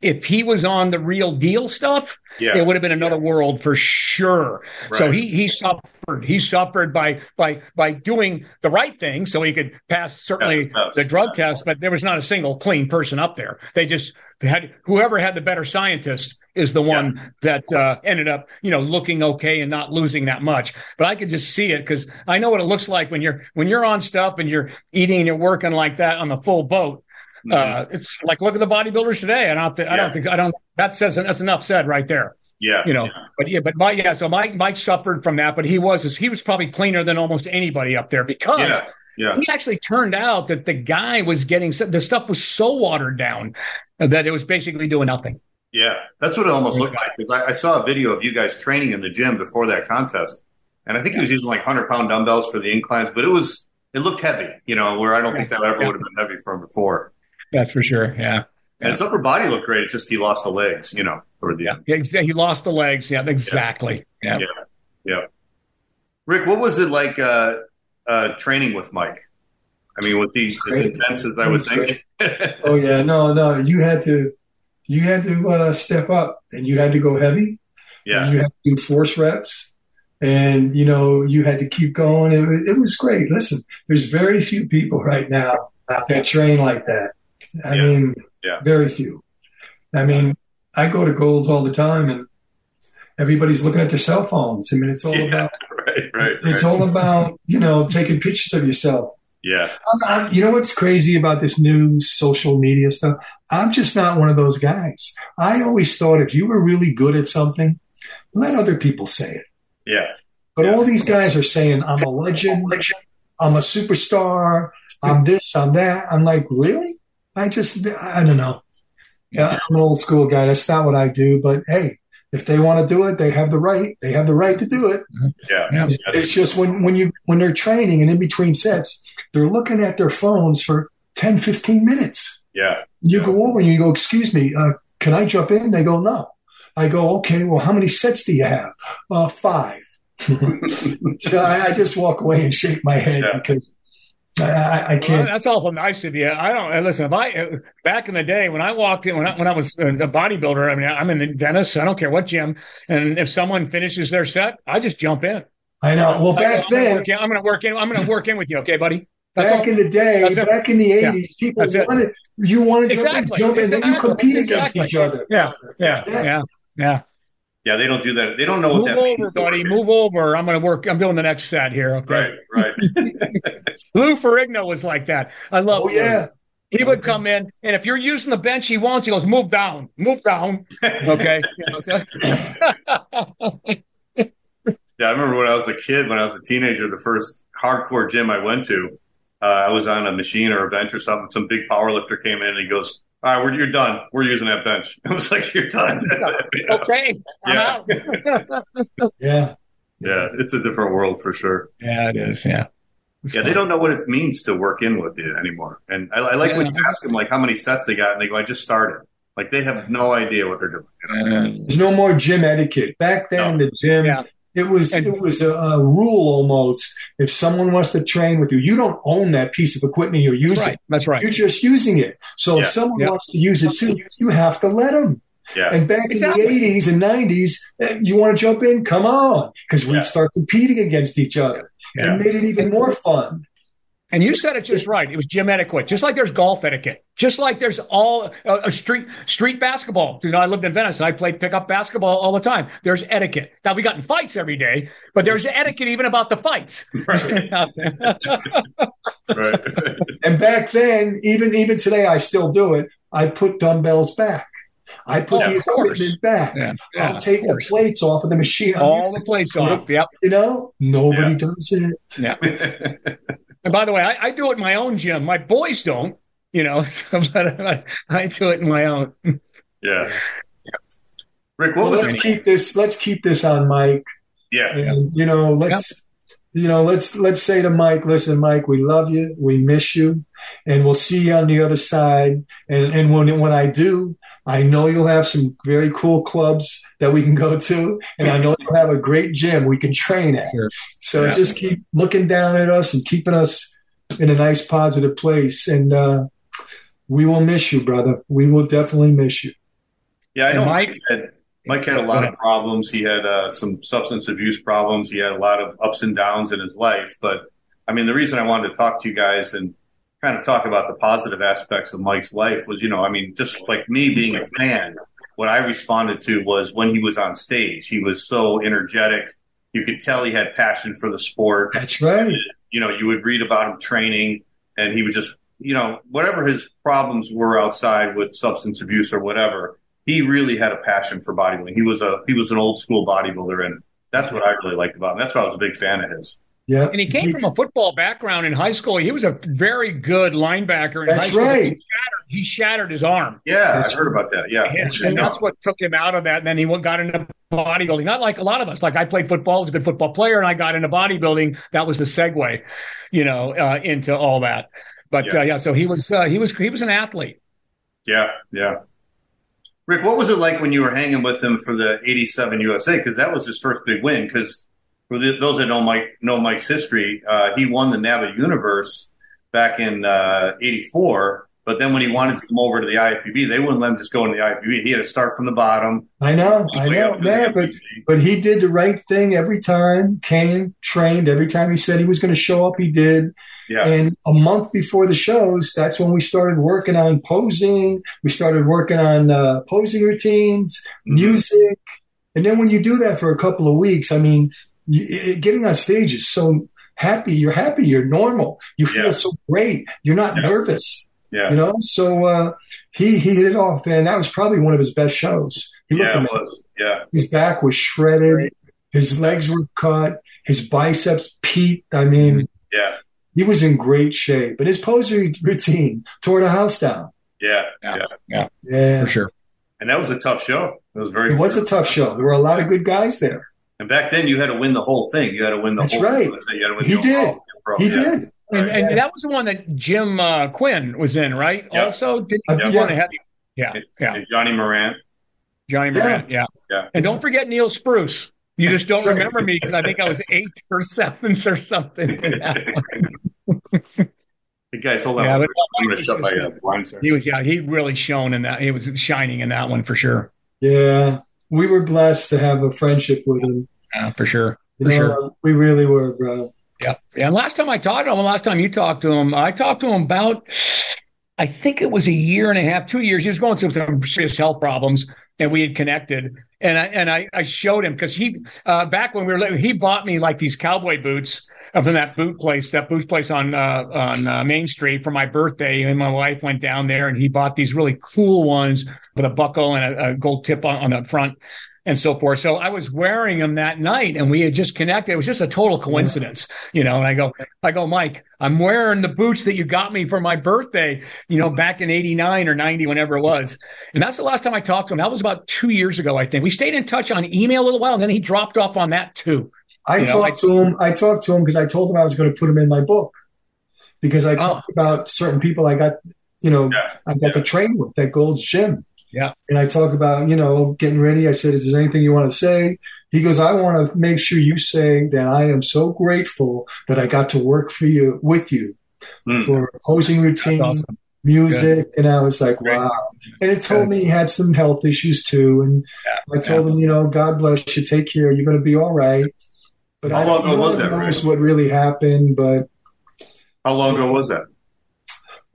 if he was on the real deal stuff, yeah. it would have been another yeah. world for sure. Right. So he he stopped. He suffered by by by doing the right thing, so he could pass certainly yeah, the drug yeah. test. But there was not a single clean person up there. They just had whoever had the better scientist is the one yeah. that uh, ended up, you know, looking okay and not losing that much. But I could just see it because I know what it looks like when you're when you're on stuff and you're eating and you're working like that on the full boat. Mm-hmm. Uh, it's like look at the bodybuilders today, and I don't think, yeah. I don't think I don't. That says that's enough said right there. Yeah, you know, yeah. but yeah, but Mike, yeah. So Mike, Mike suffered from that, but he was he was probably cleaner than almost anybody up there because yeah, yeah. he actually turned out that the guy was getting the stuff was so watered down that it was basically doing nothing. Yeah, that's what it almost looked like because I, I saw a video of you guys training in the gym before that contest, and I think yeah. he was using like hundred pound dumbbells for the inclines, but it was it looked heavy, you know, where I don't yes. think that ever yeah. would have been heavy from before. That's for sure. Yeah. And his upper body looked great. It's just he lost the legs, you know. Or the, yeah, he lost the legs. Yeah, exactly. Yeah. Yeah. yeah. yeah. Rick, what was it like uh, uh, training with Mike? I mean, with these defenses, I would think. oh, yeah. No, no. You had to you had to uh, step up, and you had to go heavy. Yeah. And you had to do force reps, and, you know, you had to keep going. It, it was great. Listen, there's very few people right now that train like that. I yeah. mean – Yeah. Very few. I mean, I go to Gold's all the time and everybody's looking at their cell phones. I mean, it's all yeah, about, right, right, it's right. all about, you know, taking pictures of yourself. Yeah. I'm, I'm, you know, what's crazy about this new social media stuff? I'm just not one of those guys. I always thought if you were really good at something, let other people say it. Yeah. But yeah. all these guys are saying, I'm a legend. I'm a superstar. I'm this, I'm that. I'm like, really? I just, I don't know. Yeah, I'm an old school guy. That's not what I do. But hey, if they want to do it, they have the right. They have the right to do it. Yeah, yeah. It's just when when you when they're training and in between sets, they're looking at their phones for ten, fifteen minutes. Yeah. You yeah. go over and you go, excuse me, uh, can I jump in? They go, no. I go, okay, well, how many sets do you have? Uh, five. So I, I just walk away and shake my head yeah. because I, I can't. Well, that's awful nice of you. I don't listen. If I back in the day when I walked in, when I, when I was a bodybuilder, I mean, I'm in Venice. I don't care what gym. And if someone finishes their set, I just jump in. I know. Well, back go, then, I'm going to work in. I'm going to work in with you, okay, buddy? That's back all. in the day, that's back it. in the eighties, yeah. people that's wanted it. you wanted to exactly. jump in, exactly. and you compete exactly. against each other. Yeah, yeah, yeah, yeah. yeah. Yeah, they don't do that. They don't know move what that over, means. Move over, buddy. Move over. I'm going to work. I'm doing the next set here. Okay. Right, right. Lou Ferrigno was like that. I love oh, him. yeah. He would come in, and if you're using the bench he wants, he goes, move down, move down. Okay. Yeah, I remember when I was a kid, when I was a teenager, the first hardcore gym I went to, uh, I was on a machine or a bench or something. Some big power lifter came in, and he goes, all right, we're, you're done. We're using that bench. I was like, you're done. That's it. Okay. Yeah. yeah. Yeah. It's a different world for sure. Yeah, it is. Yeah. It's yeah. Fun. They don't know what it means to work in with you anymore. And I, I like yeah. when you ask them, like, how many sets they got, and they go, I just started. Like, they have no idea what they're doing. You know? uh, There's no more gym etiquette. Back then no. in the gym, yeah. it was and, it was a, a rule almost. If someone wants to train with you, you don't own that piece of equipment you're using. Right, that's right. You're just using it. So yeah. if someone yeah. wants to use it too, you have to let them. Yeah. And back exactly. in the eighties and nineties, you want to jump in? Come on. Because we'd yeah. start competing against each other. Yeah. It made it even more fun. And you said it just right. It was gym etiquette, just like there's golf etiquette, just like there's all uh, a street street basketball. You know, I lived in Venice. And I played pickup basketball all the time. There's etiquette. Now we got in fights every day, but there's etiquette even about the fights. Right. right. And back then, even even today, I still do it. I put dumbbells back. I put oh, the equipment back. Yeah. Yeah, I'll take the plates off of the machine. All the plates off. Yep. You know, nobody yeah. does it. Yeah. And by the way, I, I do it in my own gym. My boys don't, you know, so, but, but I do it in my own. Yeah. yeah. Rick, what well, was let's keep name? this. Let's keep this on Mike. Yeah. And, you know, let's, yeah. you know, let's, let's say to Mike, listen, Mike, we love you. We miss you. And we'll see you on the other side. And, and when, when I do, I know you'll have some very cool clubs that we can go to. And I know you'll have a great gym we can train at. Sure. So yeah. just keep looking down at us and keeping us in a nice, positive place. And uh, we will miss you, brother. We will definitely miss you. Yeah, I know Mike had, Mike had a lot of problems. He had uh, some substance abuse problems. He had a lot of ups and downs in his life. But, I mean, the reason I wanted to talk to you guys and kind of talk about the positive aspects of Mike's life was, you know, I mean, just like me being a fan, what I responded to was when he was on stage, he was so energetic. You could tell he had passion for the sport. That's right. And, you know, you would read about him training and he was just, you know, whatever his problems were outside with substance abuse or whatever, he really had a passion for bodybuilding. He was a, he was an old school bodybuilder. And that's what I really liked about him. That's why I was a big fan of his. Yeah. And he came he, from a football background in high school. He was a very good linebacker in that's high school. Right. He, shattered, he shattered his arm. Yeah, I heard about that. Yeah. And, and that's what took him out of that. And then he got into bodybuilding. Not like a lot of us. Like I played football, was a good football player, and I got into bodybuilding. That was the segue, you know, uh, into all that. But yeah, uh, yeah so he was uh, he was he was an athlete. Yeah, yeah. Rick, what was it like when you were hanging with him for the eighty-seven U S A? Because that was his first big win, because for those that know Mike, know Mike's history, uh, he won the N A B B A Universe back in uh, eighty-four. But then when he wanted to come over to the I F B B, they wouldn't let him just go into the I F B B. He had to start from the bottom. I know, I know, man. But, but he did the right thing every time, came, trained. Every time he said he was going to show up, he did. Yeah. And a month before the shows, that's when we started working on posing. We started working on uh, posing routines, music. And then when you do that for a couple of weeks, I mean – You, getting on stage is so happy. You're happy. You're normal. You feel yeah. so great. You're not yeah. nervous. Yeah. You know. So uh, he he hit it off, and that was probably one of his best shows. He looked yeah, it was. Yeah. His back was shredded. Right. His legs were cut. His biceps peaked. I mean, yeah. He was in great shape, and his posing routine tore the house down. Yeah, yeah, yeah, yeah, yeah, for sure. And that was a tough show. It was very. It was a tough show. There were a lot of good guys there. And back then, you had to win the whole thing. You had to win the. That's whole right. Thing. You had to win he the did. Pro. He yeah. did. And, and yeah. that was the one that Jim uh, Quinn was in, right? Yep. Also, did you yep. want to have? Yeah, and, yeah. And Johnny Moran. Johnny Moran. Yeah. yeah, yeah. And don't forget Neal Spruce. You just don't remember me because I think I was eighth or seventh or something in that one. Hey guys, hold on. Yeah, I'm going to shut my blinds. He was, yeah, he really shone in that. He was shining in that one for sure. Yeah, we were blessed to have a friendship with him. Yeah, for sure, for you know, sure. We really were, bro. Yeah, yeah. And last time I talked to him, last time you talked to him, I talked to him about, I think it was a year and a half, two years. He was going through some serious health problems, and we had connected. And I and I, I showed him because he uh, back when we were he bought me like these cowboy boots from that boot place, that boot place on uh, on uh, Main Street for my birthday. And my wife went down there, and he bought these really cool ones with a buckle and a, a gold tip on, on the front and so forth. So I was wearing them that night, and we had just connected. It was just a total coincidence, you know. And I go, I go, Mike, I'm wearing the boots that you got me for my birthday, you know, back in eighty-nine or ninety, whenever it was. And that's the last time I talked to him. That was about two years ago, I think. We stayed in touch on email a little while, and then he dropped off on that too. I you know, talked I, to him. I talked to him because I told him I was going to put him in my book because I talked oh. about certain people I got, you know, yeah. I got yeah. to train with at Gold's Gym. Yeah. And I talk about, you know, getting ready. I said, is there anything you want to say? He goes, I want to make sure you say that I am so grateful that I got to work for you, with you mm. for posing routine, awesome. music. Good. And I was like, wow. Great. And it told Good. me he had some health issues too. And yeah. I told yeah. him, you know, God bless you. Take care. You're going to be all right. But How I don't long ago was that, right? What really happened, but. How long ago was that?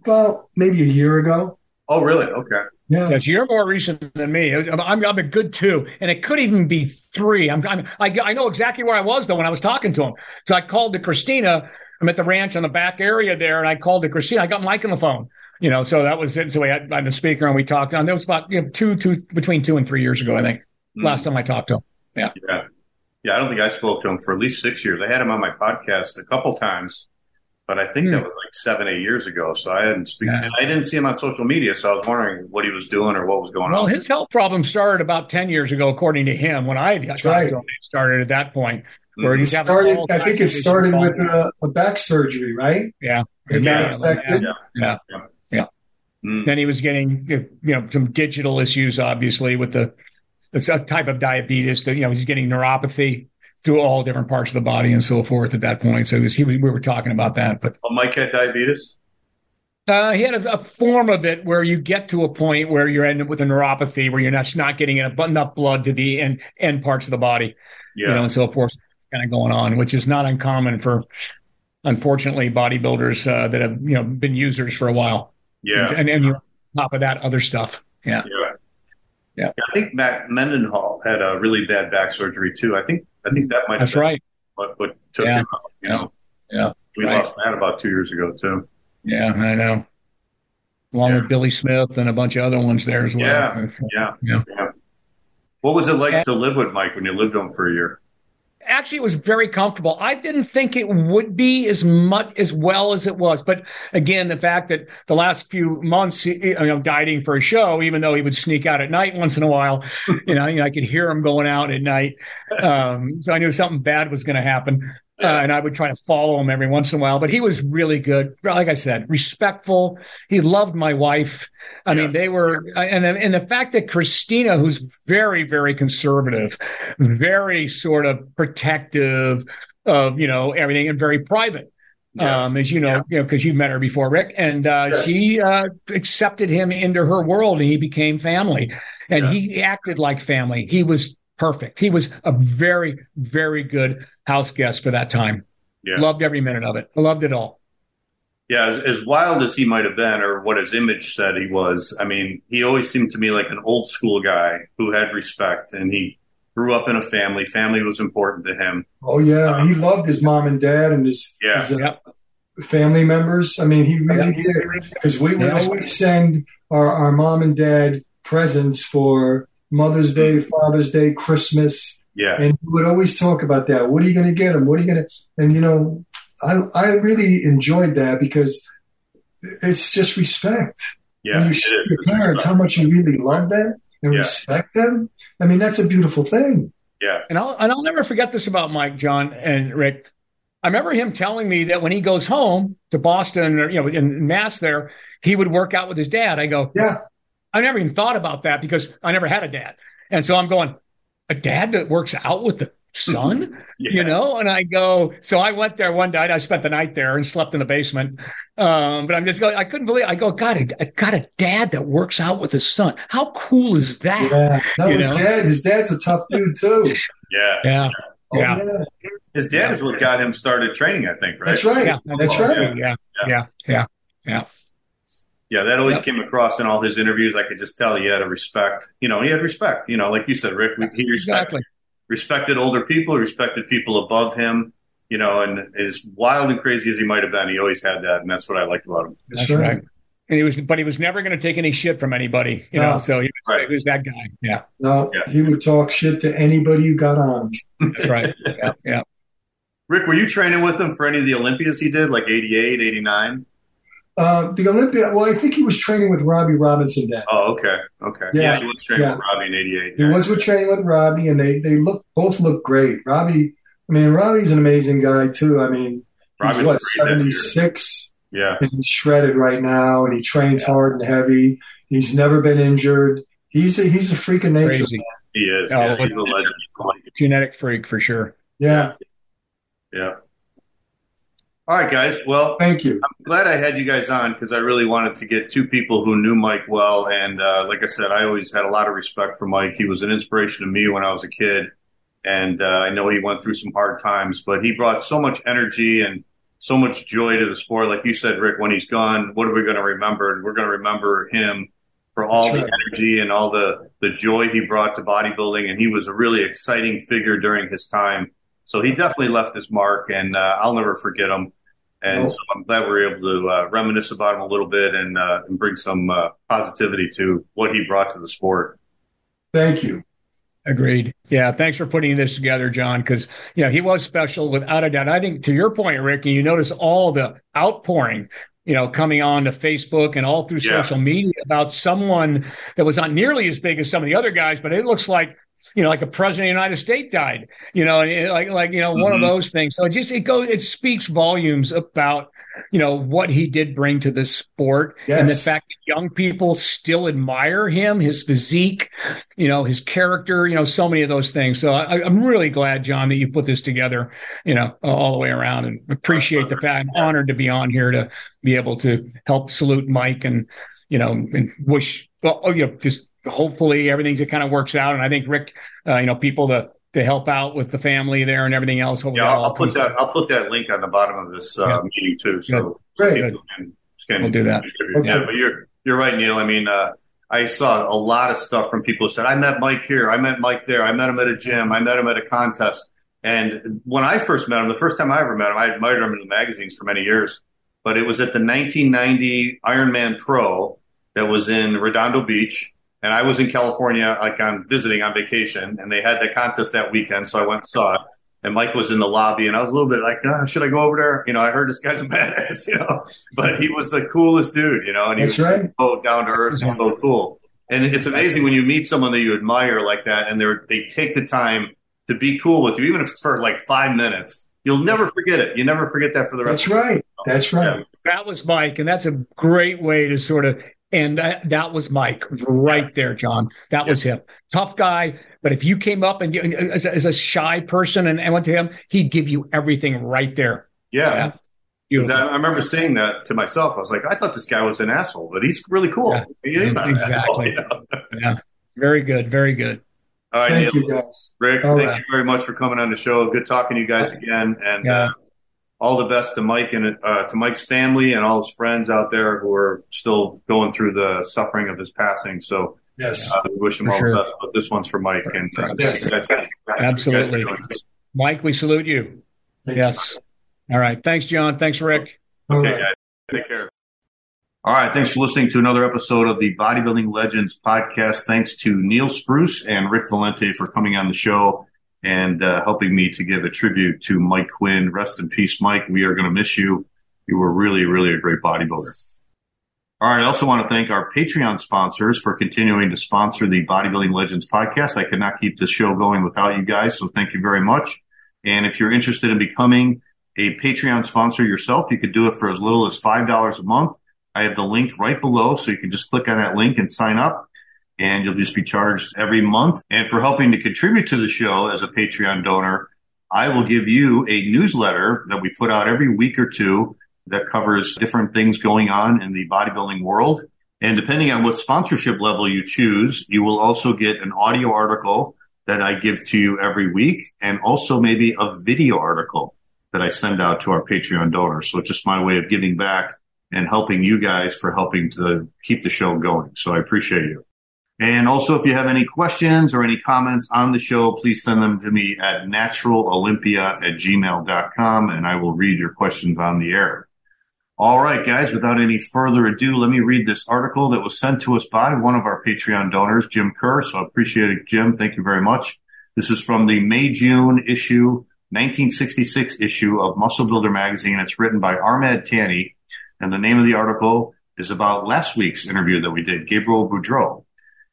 Well, maybe a year ago. Oh, really? Okay. Yeah. Yes, you're more recent than me. I'm, I'm a good two, and it could even be three. I'm, I'm, I, I know exactly where I was, though, when I was talking to him. So I called to Christina. I'm at the ranch on the back area there, and I called to Christina. I got Mike on the phone, you know, so that was it. So we had, I had the speaker, and we talked. And it was about you know, two, two, between two and three years ago, I think, mm-hmm. last time I talked to him. Yeah. yeah. Yeah, I don't think I spoke to him for at least six years. I had him on my podcast a couple times. But I think that was like seven, eight years ago. So I hadn't speak- yeah. I didn't see him on social media. So I was wondering what he was doing or what was going well, on. Well, his health problem started about ten years ago, according to him. When I tried right. to him, it started at that point, where mm-hmm. he's having started, I think it started with a, a back surgery, right? Yeah. Yeah. Yeah. Yeah. yeah, yeah, yeah, yeah. Mm. Then he was getting, you know, some digital issues, obviously, with the, the type of diabetes that you know he's getting neuropathy through all different parts of the body and so forth at that point. So it was, he, we were talking about that. But well, Mike had diabetes? Uh, he had a, a form of it where you get to a point where you're ending with a neuropathy, where you're not, not getting enough blood to the end, end parts of the body, yeah. you know, and so forth. Kind of going on, which is not uncommon for, unfortunately, bodybuilders uh, that have you know been users for a while. Yeah. And, and you're on top of that other stuff. Yeah. Yeah. Yeah. I think Matt Mendenhall had a really bad back surgery too. I think I think that might. That's have right. What, what took yeah. him out? You know? Yeah. We right. lost Matt about two years ago too. Yeah, I know. Along yeah. with Billy Smith and a bunch of other ones there as well. Yeah. Yeah. yeah. yeah. What was it like and, to live with Mike when you lived with him for a year? Actually, it was very comfortable. I didn't think it would be as much as well as it was. But again, the fact that the last few months, you know, dieting for a show, even though he would sneak out at night once in a while, you know, you know I could hear him going out at night. Um, so I knew something bad was going to happen. Uh, and I would try to follow him every once in a while, but he was really good. Like I said, respectful. He loved my wife. I yeah. mean, they were, and and the fact that Christina, who's very, very conservative, very sort of protective of, you know, everything and very private, yeah. um, as you know, yeah. you know, because you met her before, Rick, and uh, yes. she uh, accepted him into her world, and he became family, and yeah. he acted like family. He was perfect. He was a very, very good house guest for that time. Yeah. Loved every minute of it. I loved it all. Yeah, as, as wild as he might have been or what his image said he was, I mean, he always seemed to me like an old school guy who had respect, and he grew up in a family. Family was important to him. Oh, yeah. Um, he loved his mom and dad and his, yeah. his uh, yep. family members. I mean, he really yeah. did. Because we would yeah. always send our, our mom and dad presents for Mother's Day, Father's Day, Christmas. Yeah. And we would always talk about that. What are you going to get them? What are you going to? And, you know, I I really enjoyed that because it's just respect. Yeah, when you show your parents how much you really love them and yeah. respect them, I mean, that's a beautiful thing. Yeah. And I'll, and I'll never forget this about Mike, John, and Rick. I remember him telling me that when he goes home to Boston, or, you know, in Mass there, he would work out with his dad. I go, yeah, I never even thought about that because I never had a dad. And so I'm going, a dad that works out with the son, yeah. you know? And I go, so I went there one night. I spent the night there and slept in the basement. Um, but I'm just going, I couldn't believe it. I go, God, I got a dad that works out with his son. How cool is that? Yeah. No, his, dad, his dad's a tough dude too. Yeah. Yeah. Oh, yeah. yeah. His dad yeah. is what got him started training, I think, right? That's right. Yeah. That's right. Yeah. Yeah. Yeah. Yeah. Yeah. yeah. yeah that always yeah. came across in all his interviews. I could just tell he had a respect. You know, he had respect. You know, like you said, Rick, he respected, exactly. respected older people, respected people above him. You know, and as wild and crazy as he might have been, he always had that, and that's what I liked about him. That's sure. right. And he was, but he was never going to take any shit from anybody. You no. know, so he was, right. he was that guy. Yeah. No, yeah. he would talk shit to anybody who got on. That's right. yeah. yeah. Rick, were you training with him for any of the Olympias he did, like eighty-eight, eighty-nine? Uh, the Olympia, well, I think he was training with Robbie Robinson then. Oh, okay. Okay. Yeah, yeah he was training yeah. with Robbie in eighty-eight. He yeah. was with training with Robbie, and they, they look, both look great. Robbie, I mean, Robbie's an amazing guy, too. I mean, Robbie's he's, what, seventy-six? Yeah. And he's shredded right now, and he trains yeah. hard and heavy. He's never been injured. He's a, he's a freak of nature. Crazy. He is. Oh, yeah, he's a legend. Genetic freak, for sure. Yeah. Yeah. All right, guys. Well, thank you. I'm glad I had you guys on because I really wanted to get two people who knew Mike well. And uh, like I said, I always had a lot of respect for Mike. He was an inspiration to me when I was a kid. And uh, I know he went through some hard times, but he brought so much energy and so much joy to the sport. Like you said, Rick, when he's gone, what are we going to remember? And we're going to remember him for all That's the right. energy and all the, the joy he brought to bodybuilding. And he was a really exciting figure during his time. So he definitely left his mark, and uh, I'll never forget him. And oh. so I'm glad we were able to uh, reminisce about him a little bit and, uh, and bring some uh, positivity to what he brought to the sport. Thank you. Agreed. Yeah, thanks for putting this together, John, because you know he was special without a doubt. I think to your point, Rick, and you notice all the outpouring, you know, coming on to Facebook and all through yeah. social media about someone that was not nearly as big as some of the other guys, but it looks like, you know, like a president of the United States died, you know, and like, like, you know, mm-hmm. one of those things. So it just, it goes, it speaks volumes about, you know, what he did bring to this sport yes. and the fact that young people still admire him, his physique, you know, his character, you know, so many of those things. So I, I'm really glad, John, that you put this together, you know, all the way around, and appreciate the fact. I'm honored to be on here to be able to help salute Mike and, you know, and wish, well, oh, you know, just, hopefully everything just kind of works out. And I think Rick, uh, you know, people to, to help out with the family there and everything else. Yeah, I'll, I'll put that, out. I'll put that link on the bottom of this uh, yeah. meeting too. So great. Can, can we'll do that. Okay. Yeah, but you're, you're right, Neal. I mean, uh, I saw a lot of stuff from people who said, I met Mike here. I met Mike there. I met him at a gym. I met him at a contest. And when I first met him, the first time I ever met him, I admired him in the magazines for many years, but it was at the nineteen ninety Ironman Pro that was in Redondo Beach. And I was in California, like I'm visiting on vacation, and they had the contest that weekend. So I went and saw it. And Mike was in the lobby, and I was a little bit like, oh, should I go over there? You know, I heard this guy's a badass, you know, but he was the coolest dude, you know, and he That's was right. so down to earth and so cool. And it's amazing when you meet someone that you admire like that, and they're, they take the time to be cool with you, even if for like five minutes. You'll never forget it. You never forget that for the rest That's of your right. life. That's right. Yeah. That was Mike, and that's a great way to sort of – And that, that was Mike right there, John. That yeah. was him. Tough guy. But if you came up and you, as, a, as a shy person and, and went to him, he'd give you everything right there. Yeah. yeah? I, I remember saying that to myself. I was like, I thought this guy was an asshole, but he's really cool. Yeah. He is not exactly. an asshole, you know? yeah. Very good. Very good. All right. Thank Neal, you guys. Rick, all thank right. you very much for coming on the show. Good talking to you guys again. And yeah. uh, all the best to Mike and uh, to Mike's family and all his friends out there who are still going through the suffering of his passing. So yes, uh, we wish him for all sure. the best. But this one's for Mike. For, and for uh, yes. Absolutely. Mike, we salute you. Thank yes. You. All right. Thanks, John. Thanks, Rick. Okay, right. guys. Take care. All right. Thanks for listening to another episode of the Bodybuilding Legends podcast. Thanks to Neal Spruce and Rick Valente for coming on the show and uh, helping me to give a tribute to Mike Quinn. Rest in peace, Mike. We are going to miss you. You were really, really a great bodybuilder. All right. I also want to thank our Patreon sponsors for continuing to sponsor the Bodybuilding Legends podcast. I could not keep this show going without you guys, so thank you very much. And if you're interested in becoming a Patreon sponsor yourself, you could do it for as little as five dollars a month. I have the link right below, so you can just click on that link and sign up, and you'll just be charged every month. And for helping to contribute to the show as a Patreon donor, I will give you a newsletter that we put out every week or two that covers different things going on in the bodybuilding world. And depending on what sponsorship level you choose, you will also get an audio article that I give to you every week, and also maybe a video article that I send out to our Patreon donors. So it's just my way of giving back and helping you guys for helping to keep the show going. So I appreciate you. And also, if you have any questions or any comments on the show, please send them to me at naturalolympia at gmail dot com, and I will read your questions on the air. All right, guys, without any further ado, let me read this article that was sent to us by one of our Patreon donors, Jim Kerr. So I appreciate it, Jim. Thank you very much. This is from the May-June issue, nineteen sixty-six issue of Muscle Builder Magazine. It's written by Armand Tanny, and the name of the article is about last week's interview that we did, Gabriel Boudreau.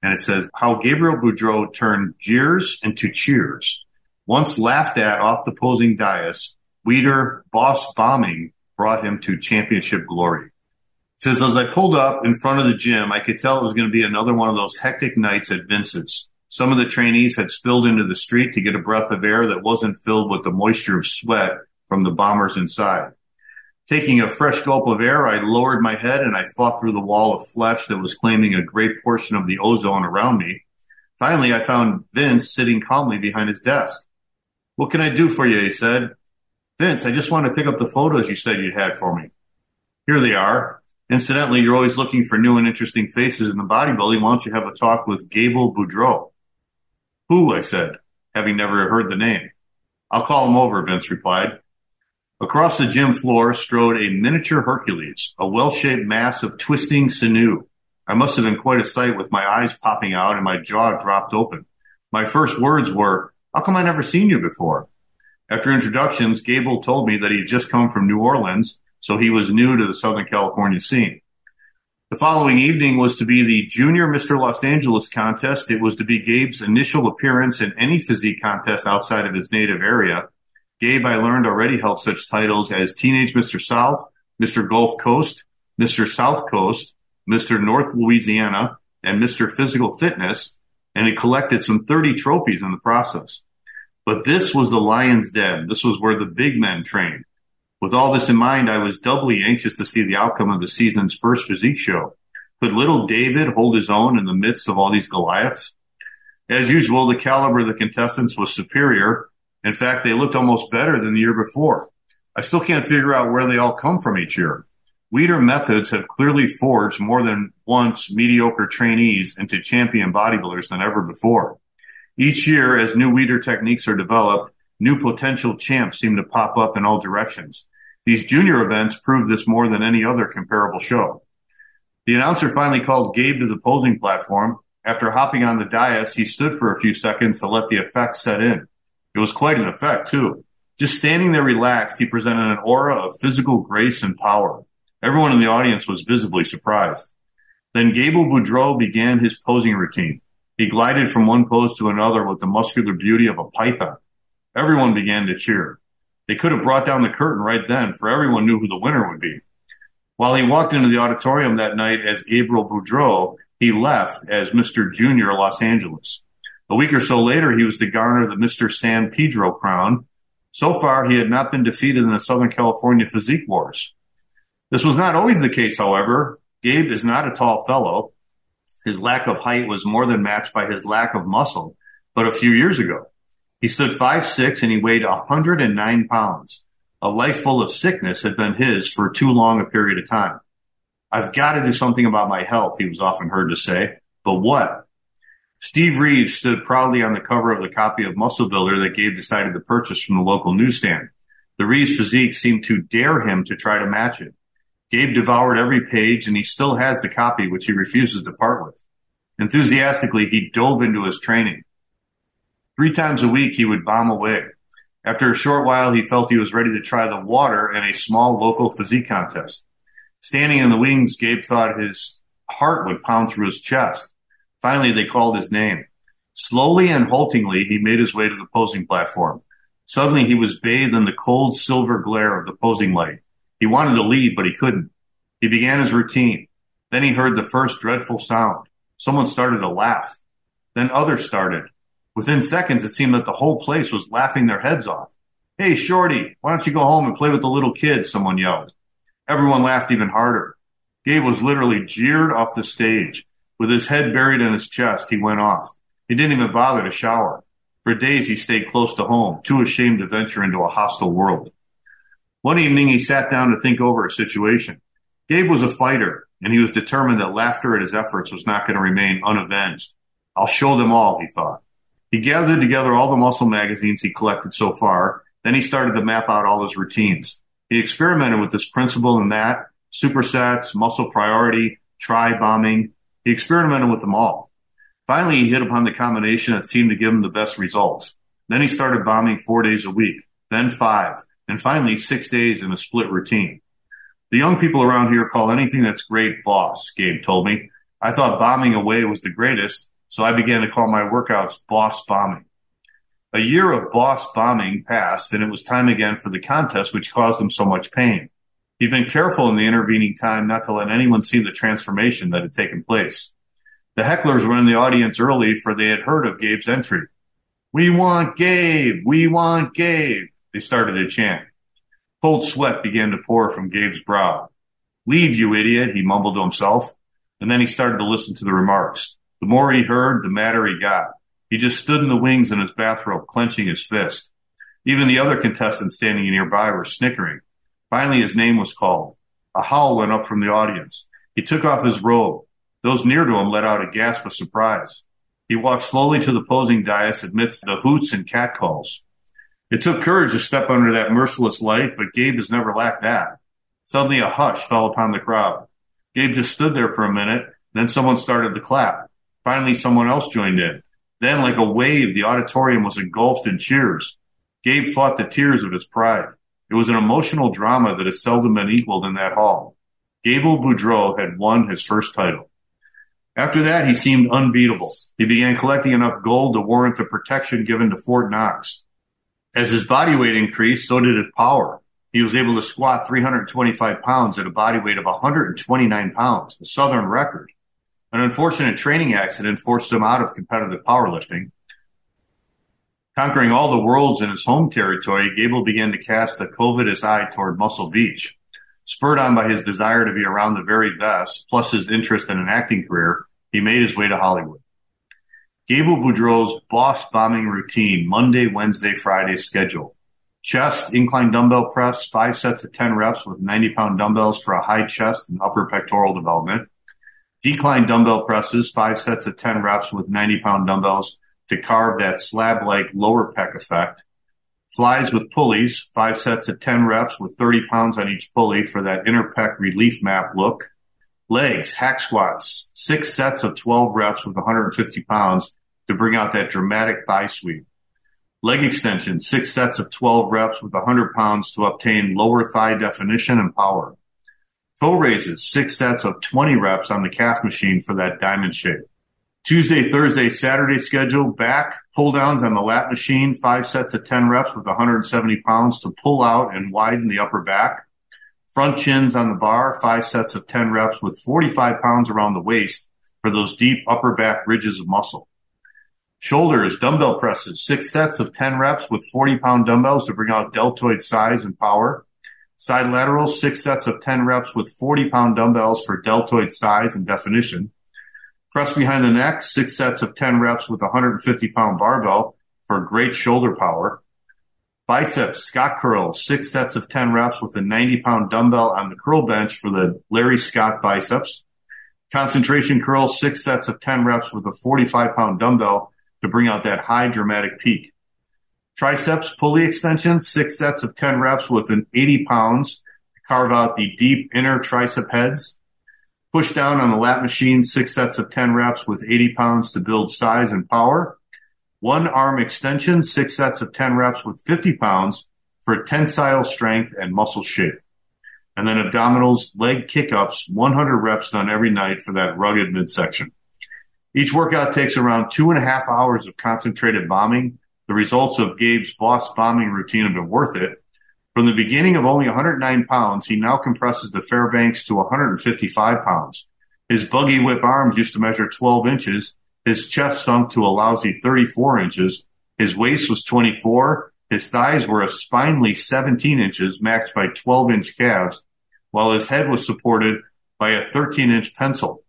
And it says, how Gabriel Boudreau turned jeers into cheers. Once laughed at off the posing dais, Weider boss bombing brought him to championship glory. It says, as I pulled up in front of the gym, I could tell it was going to be another one of those hectic nights at Vince's. Some of the trainees had spilled into the street to get a breath of air that wasn't filled with the moisture of sweat from the bombers inside. Taking a fresh gulp of air, I lowered my head and I fought through the wall of flesh that was claiming a great portion of the ozone around me. Finally, I found Vince sitting calmly behind his desk. What can I do for you? He said. Vince, I just want to pick up the photos you said you had for me. Here they are. Incidentally, you're always looking for new and interesting faces in the bodybuilding. Why don't you have a talk with Gable Boudreau? Who? I said, having never heard the name. I'll call him over, Vince replied. Across the gym floor strode a miniature Hercules, a well-shaped mass of twisting sinew. I must have been quite a sight with my eyes popping out and my jaw dropped open. My first words were, how come I never seen you before? After introductions, Gable told me that he had just come from New Orleans, so he was new to the Southern California scene. The following evening was to be the Junior Mister Los Angeles contest. It was to be Gabe's initial appearance in any physique contest outside of his native area. Gabe, I learned, already held such titles as Teenage Mister South, Mister Gulf Coast, Mister South Coast, Mister North Louisiana, and Mister Physical Fitness, and he collected some thirty trophies in the process. But this was the lion's den. This was where the big men trained. With all this in mind, I was doubly anxious to see the outcome of the season's first physique show. Could little David hold his own in the midst of all these Goliaths? As usual, the caliber of the contestants was superior. In fact, they looked almost better than the year before. I still can't figure out where they all come from each year. Weider methods have clearly forged more than once mediocre trainees into champion bodybuilders than ever before. Each year, as new Weider techniques are developed, new potential champs seem to pop up in all directions. These junior events prove this more than any other comparable show. The announcer finally called Gabe to the posing platform. After hopping on the dais, he stood for a few seconds to let the effect set in. It was quite an effect, too. Just standing there relaxed, he presented an aura of physical grace and power. Everyone in the audience was visibly surprised. Then Gable Boudreau began his posing routine. He glided from one pose to another with the muscular beauty of a python. Everyone began to cheer. They could have brought down the curtain right then, for everyone knew who the winner would be. While he walked into the auditorium that night as Gabriel Boudreau, he left as Mister Junior Los Angeles. A week or so later, he was to garner the Mister San Pedro crown. So far, he had not been defeated in the Southern California physique wars. This was not always the case, however. Gabe is not a tall fellow. His lack of height was more than matched by his lack of muscle, but a few years ago. He stood five foot six and he weighed one hundred nine pounds. A life full of sickness had been his for too long a period of time. I've got to do something about my health, he was often heard to say. But what? Steve Reeves stood proudly on the cover of the copy of Muscle Builder that Gabe decided to purchase from the local newsstand. The Reeves physique seemed to dare him to try to match it. Gabe devoured every page, and he still has the copy, which he refuses to part with. Enthusiastically, he dove into his training. Three times a week, he would bomb away. After a short while, he felt he was ready to try the water in a small local physique contest. Standing in the wings, Gabe thought his heart would pound through his chest. Finally, they called his name. Slowly and haltingly, he made his way to the posing platform. Suddenly, he was bathed in the cold silver glare of the posing light. He wanted to lead, but he couldn't. He began his routine. Then he heard the first dreadful sound. Someone started to laugh. Then others started. Within seconds, it seemed that the whole place was laughing their heads off. "Hey, Shorty, why don't you go home and play with the little kids?" someone yelled. Everyone laughed even harder. Gabe was literally jeered off the stage. With his head buried in his chest, he went off. He didn't even bother to shower. For days, he stayed close to home, too ashamed to venture into a hostile world. One evening, he sat down to think over his situation. Gabe was a fighter, and he was determined that laughter at his efforts was not going to remain unavenged. "I'll show them all," he thought. He gathered together all the muscle magazines he collected so far. Then he started to map out all his routines. He experimented with this principle and that, supersets, muscle priority, tri-bombing. He experimented with them all. Finally, he hit upon the combination that seemed to give him the best results. Then he started bombing four days a week, then five, and finally six days in a split routine. "The young people around here call anything that's great boss," Gabe told me. "I thought bombing away was the greatest, so I began to call my workouts boss bombing." A year of boss bombing passed, and it was time again for the contest, which caused him so much pain. He'd been careful in the intervening time not to let anyone see the transformation that had taken place. The hecklers were in the audience early, for they had heard of Gabe's entry. "We want Gabe! We want Gabe!" they started to chant. Cold sweat began to pour from Gabe's brow. "Leave, you idiot," he mumbled to himself, and then he started to listen to the remarks. The more he heard, the madder he got. He just stood in the wings in his bathrobe, clenching his fist. Even the other contestants standing nearby were snickering. Finally, his name was called. A howl went up from the audience. He took off his robe. Those near to him let out a gasp of surprise. He walked slowly to the posing dais amidst the hoots and catcalls. It took courage to step under that merciless light, but Gabe has never lacked that. Suddenly a hush fell upon the crowd. Gabe just stood there for a minute, then someone started to clap. Finally, someone else joined in. Then, like a wave, the auditorium was engulfed in cheers. Gabe fought the tears of his pride. It was an emotional drama that has seldom been equaled in that hall. Gabe Boudreau had won his first title. After that, he seemed unbeatable. He began collecting enough gold to warrant the protection given to Fort Knox. As his body weight increased, so did his power. He was able to squat three hundred twenty-five pounds at a body weight of one hundred twenty-nine pounds, the Southern record. An unfortunate training accident forced him out of competitive powerlifting. Conquering all the worlds in his home territory, Gable began to cast a covetous eye toward Muscle Beach. Spurred on by his desire to be around the very best, plus his interest in an acting career, he made his way to Hollywood. Gabe Boudreau's boss bombing routine, Monday, Wednesday, Friday schedule. Chest, incline dumbbell press, five sets of ten reps with ninety-pound dumbbells for a high chest and upper pectoral development. Decline dumbbell presses, five sets of ten reps with ninety-pound dumbbells to carve that slab-like lower pec effect. Flies with pulleys, five sets of ten reps with thirty pounds on each pulley for that inner pec relief map look. Legs, hack squats, six sets of twelve reps with one hundred fifty pounds to bring out that dramatic thigh sweep. Leg extension, six sets of twelve reps with one hundred pounds to obtain lower thigh definition and power. Toe raises, six sets of twenty reps on the calf machine for that diamond shape. Tuesday, Thursday, Saturday schedule, back, pull downs on the lat machine, five sets of ten reps with one hundred seventy pounds to pull out and widen the upper back. Front chins on the bar, five sets of ten reps with forty-five pounds around the waist for those deep upper back ridges of muscle. Shoulders, dumbbell presses, six sets of ten reps with forty-pound dumbbells to bring out deltoid size and power. Side laterals, six sets of ten reps with forty-pound dumbbells for deltoid size and definition. Press behind the neck, six sets of ten reps with one hundred fifty pound barbell for great shoulder power. Biceps, Scott curl, six sets of ten reps with a ninety pound dumbbell on the curl bench for the Larry Scott biceps. Concentration curl, six sets of ten reps with a forty-five pound dumbbell to bring out that high dramatic peak. Triceps pulley extension, six sets of ten reps with an eighty pounds to carve out the deep inner tricep heads. Push down on the lat machine, six sets of ten reps with eighty pounds to build size and power. One arm extension, six sets of ten reps with fifty pounds for tensile strength and muscle shape. and then abdominals, leg kick-ups, one hundred reps done every night for that rugged midsection. Each workout takes around two and a half hours of concentrated bombing. The results of Gabe's boss bombing routine have been worth it. From the beginning of only one hundred nine pounds, he now compresses the Fairbanks to one hundred fifty-five pounds. His buggy whip arms used to measure twelve inches. His chest sunk to a lousy thirty-four inches. His waist was twenty-four. His thighs were a spindly seventeen inches, matched by twelve-inch calves, while his head was supported by a thirteen-inch pencil.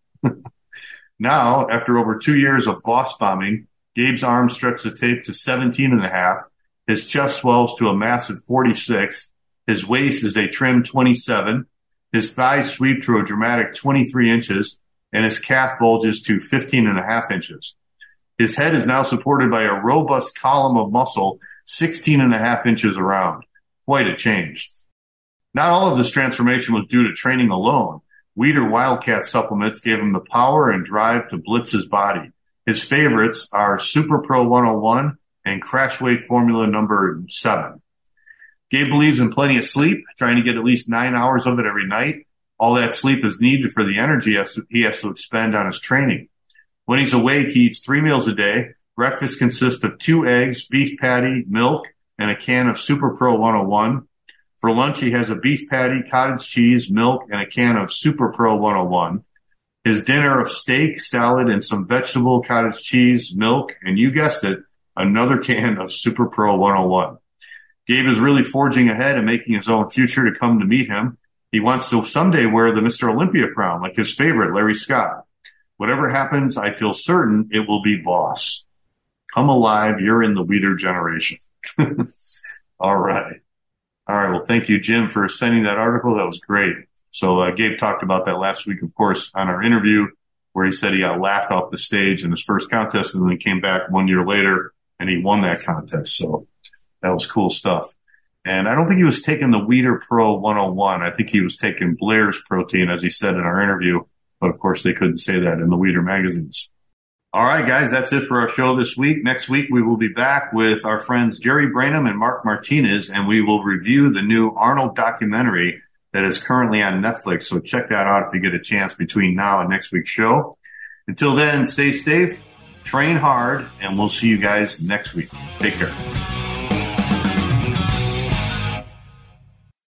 Now, after over two years of boss bombing, Gabe's arms stretch the tape to seventeen and a half. His chest swells to a massive forty-six. His waist is a trim twenty-seven. His thighs sweep to a dramatic twenty-three inches, and his calf bulges to fifteen and a half inches. His head is now supported by a robust column of muscle sixteen and a half inches around. Quite a change. Not all of this transformation was due to training alone. Weider Wildcat supplements gave him the power and drive to blitz his body. His favorites are Super Pro one oh one and Crash Weight Formula number seven. Gabe believes in plenty of sleep, trying to get at least nine hours of it every night. All that sleep is needed for the energy he has to expend on his training. When he's awake, he eats three meals a day. Breakfast consists of two eggs, beef patty, milk, and a can of Super Pro one oh one. For lunch, he has a beef patty, cottage cheese, milk, and a can of Super Pro one oh one. His dinner of steak, salad, and some vegetable, cottage cheese, milk, and you guessed it, another can of Super Pro one oh one. Gabe is really forging ahead and making his own future to come to meet him. He wants to someday wear the Mister Olympia crown, like his favorite, Larry Scott. Whatever happens, I feel certain it will be boss. Come alive, you're in the Weider generation. All right. All right, well, thank you, Jim, for sending that article. That was great. So uh, Gabe talked about that last week, of course, on our interview, where he said he got laughed off the stage in his first contest, and then he came back one year later, and he won that contest. So that was cool stuff. And I don't think he was taking the Weider Pro one oh one. I think he was taking Blair's protein, as he said in our interview. But, of course, they couldn't say that in the Weider magazines. All right, guys, that's it for our show this week. Next week, we will be back with our friends Jerry Branham and Mark Martinez, and we will review the new Arnold documentary that is currently on Netflix. So check that out if you get a chance between now and next week's show. Until then, stay safe, train hard, and we'll see you guys next week. Take care.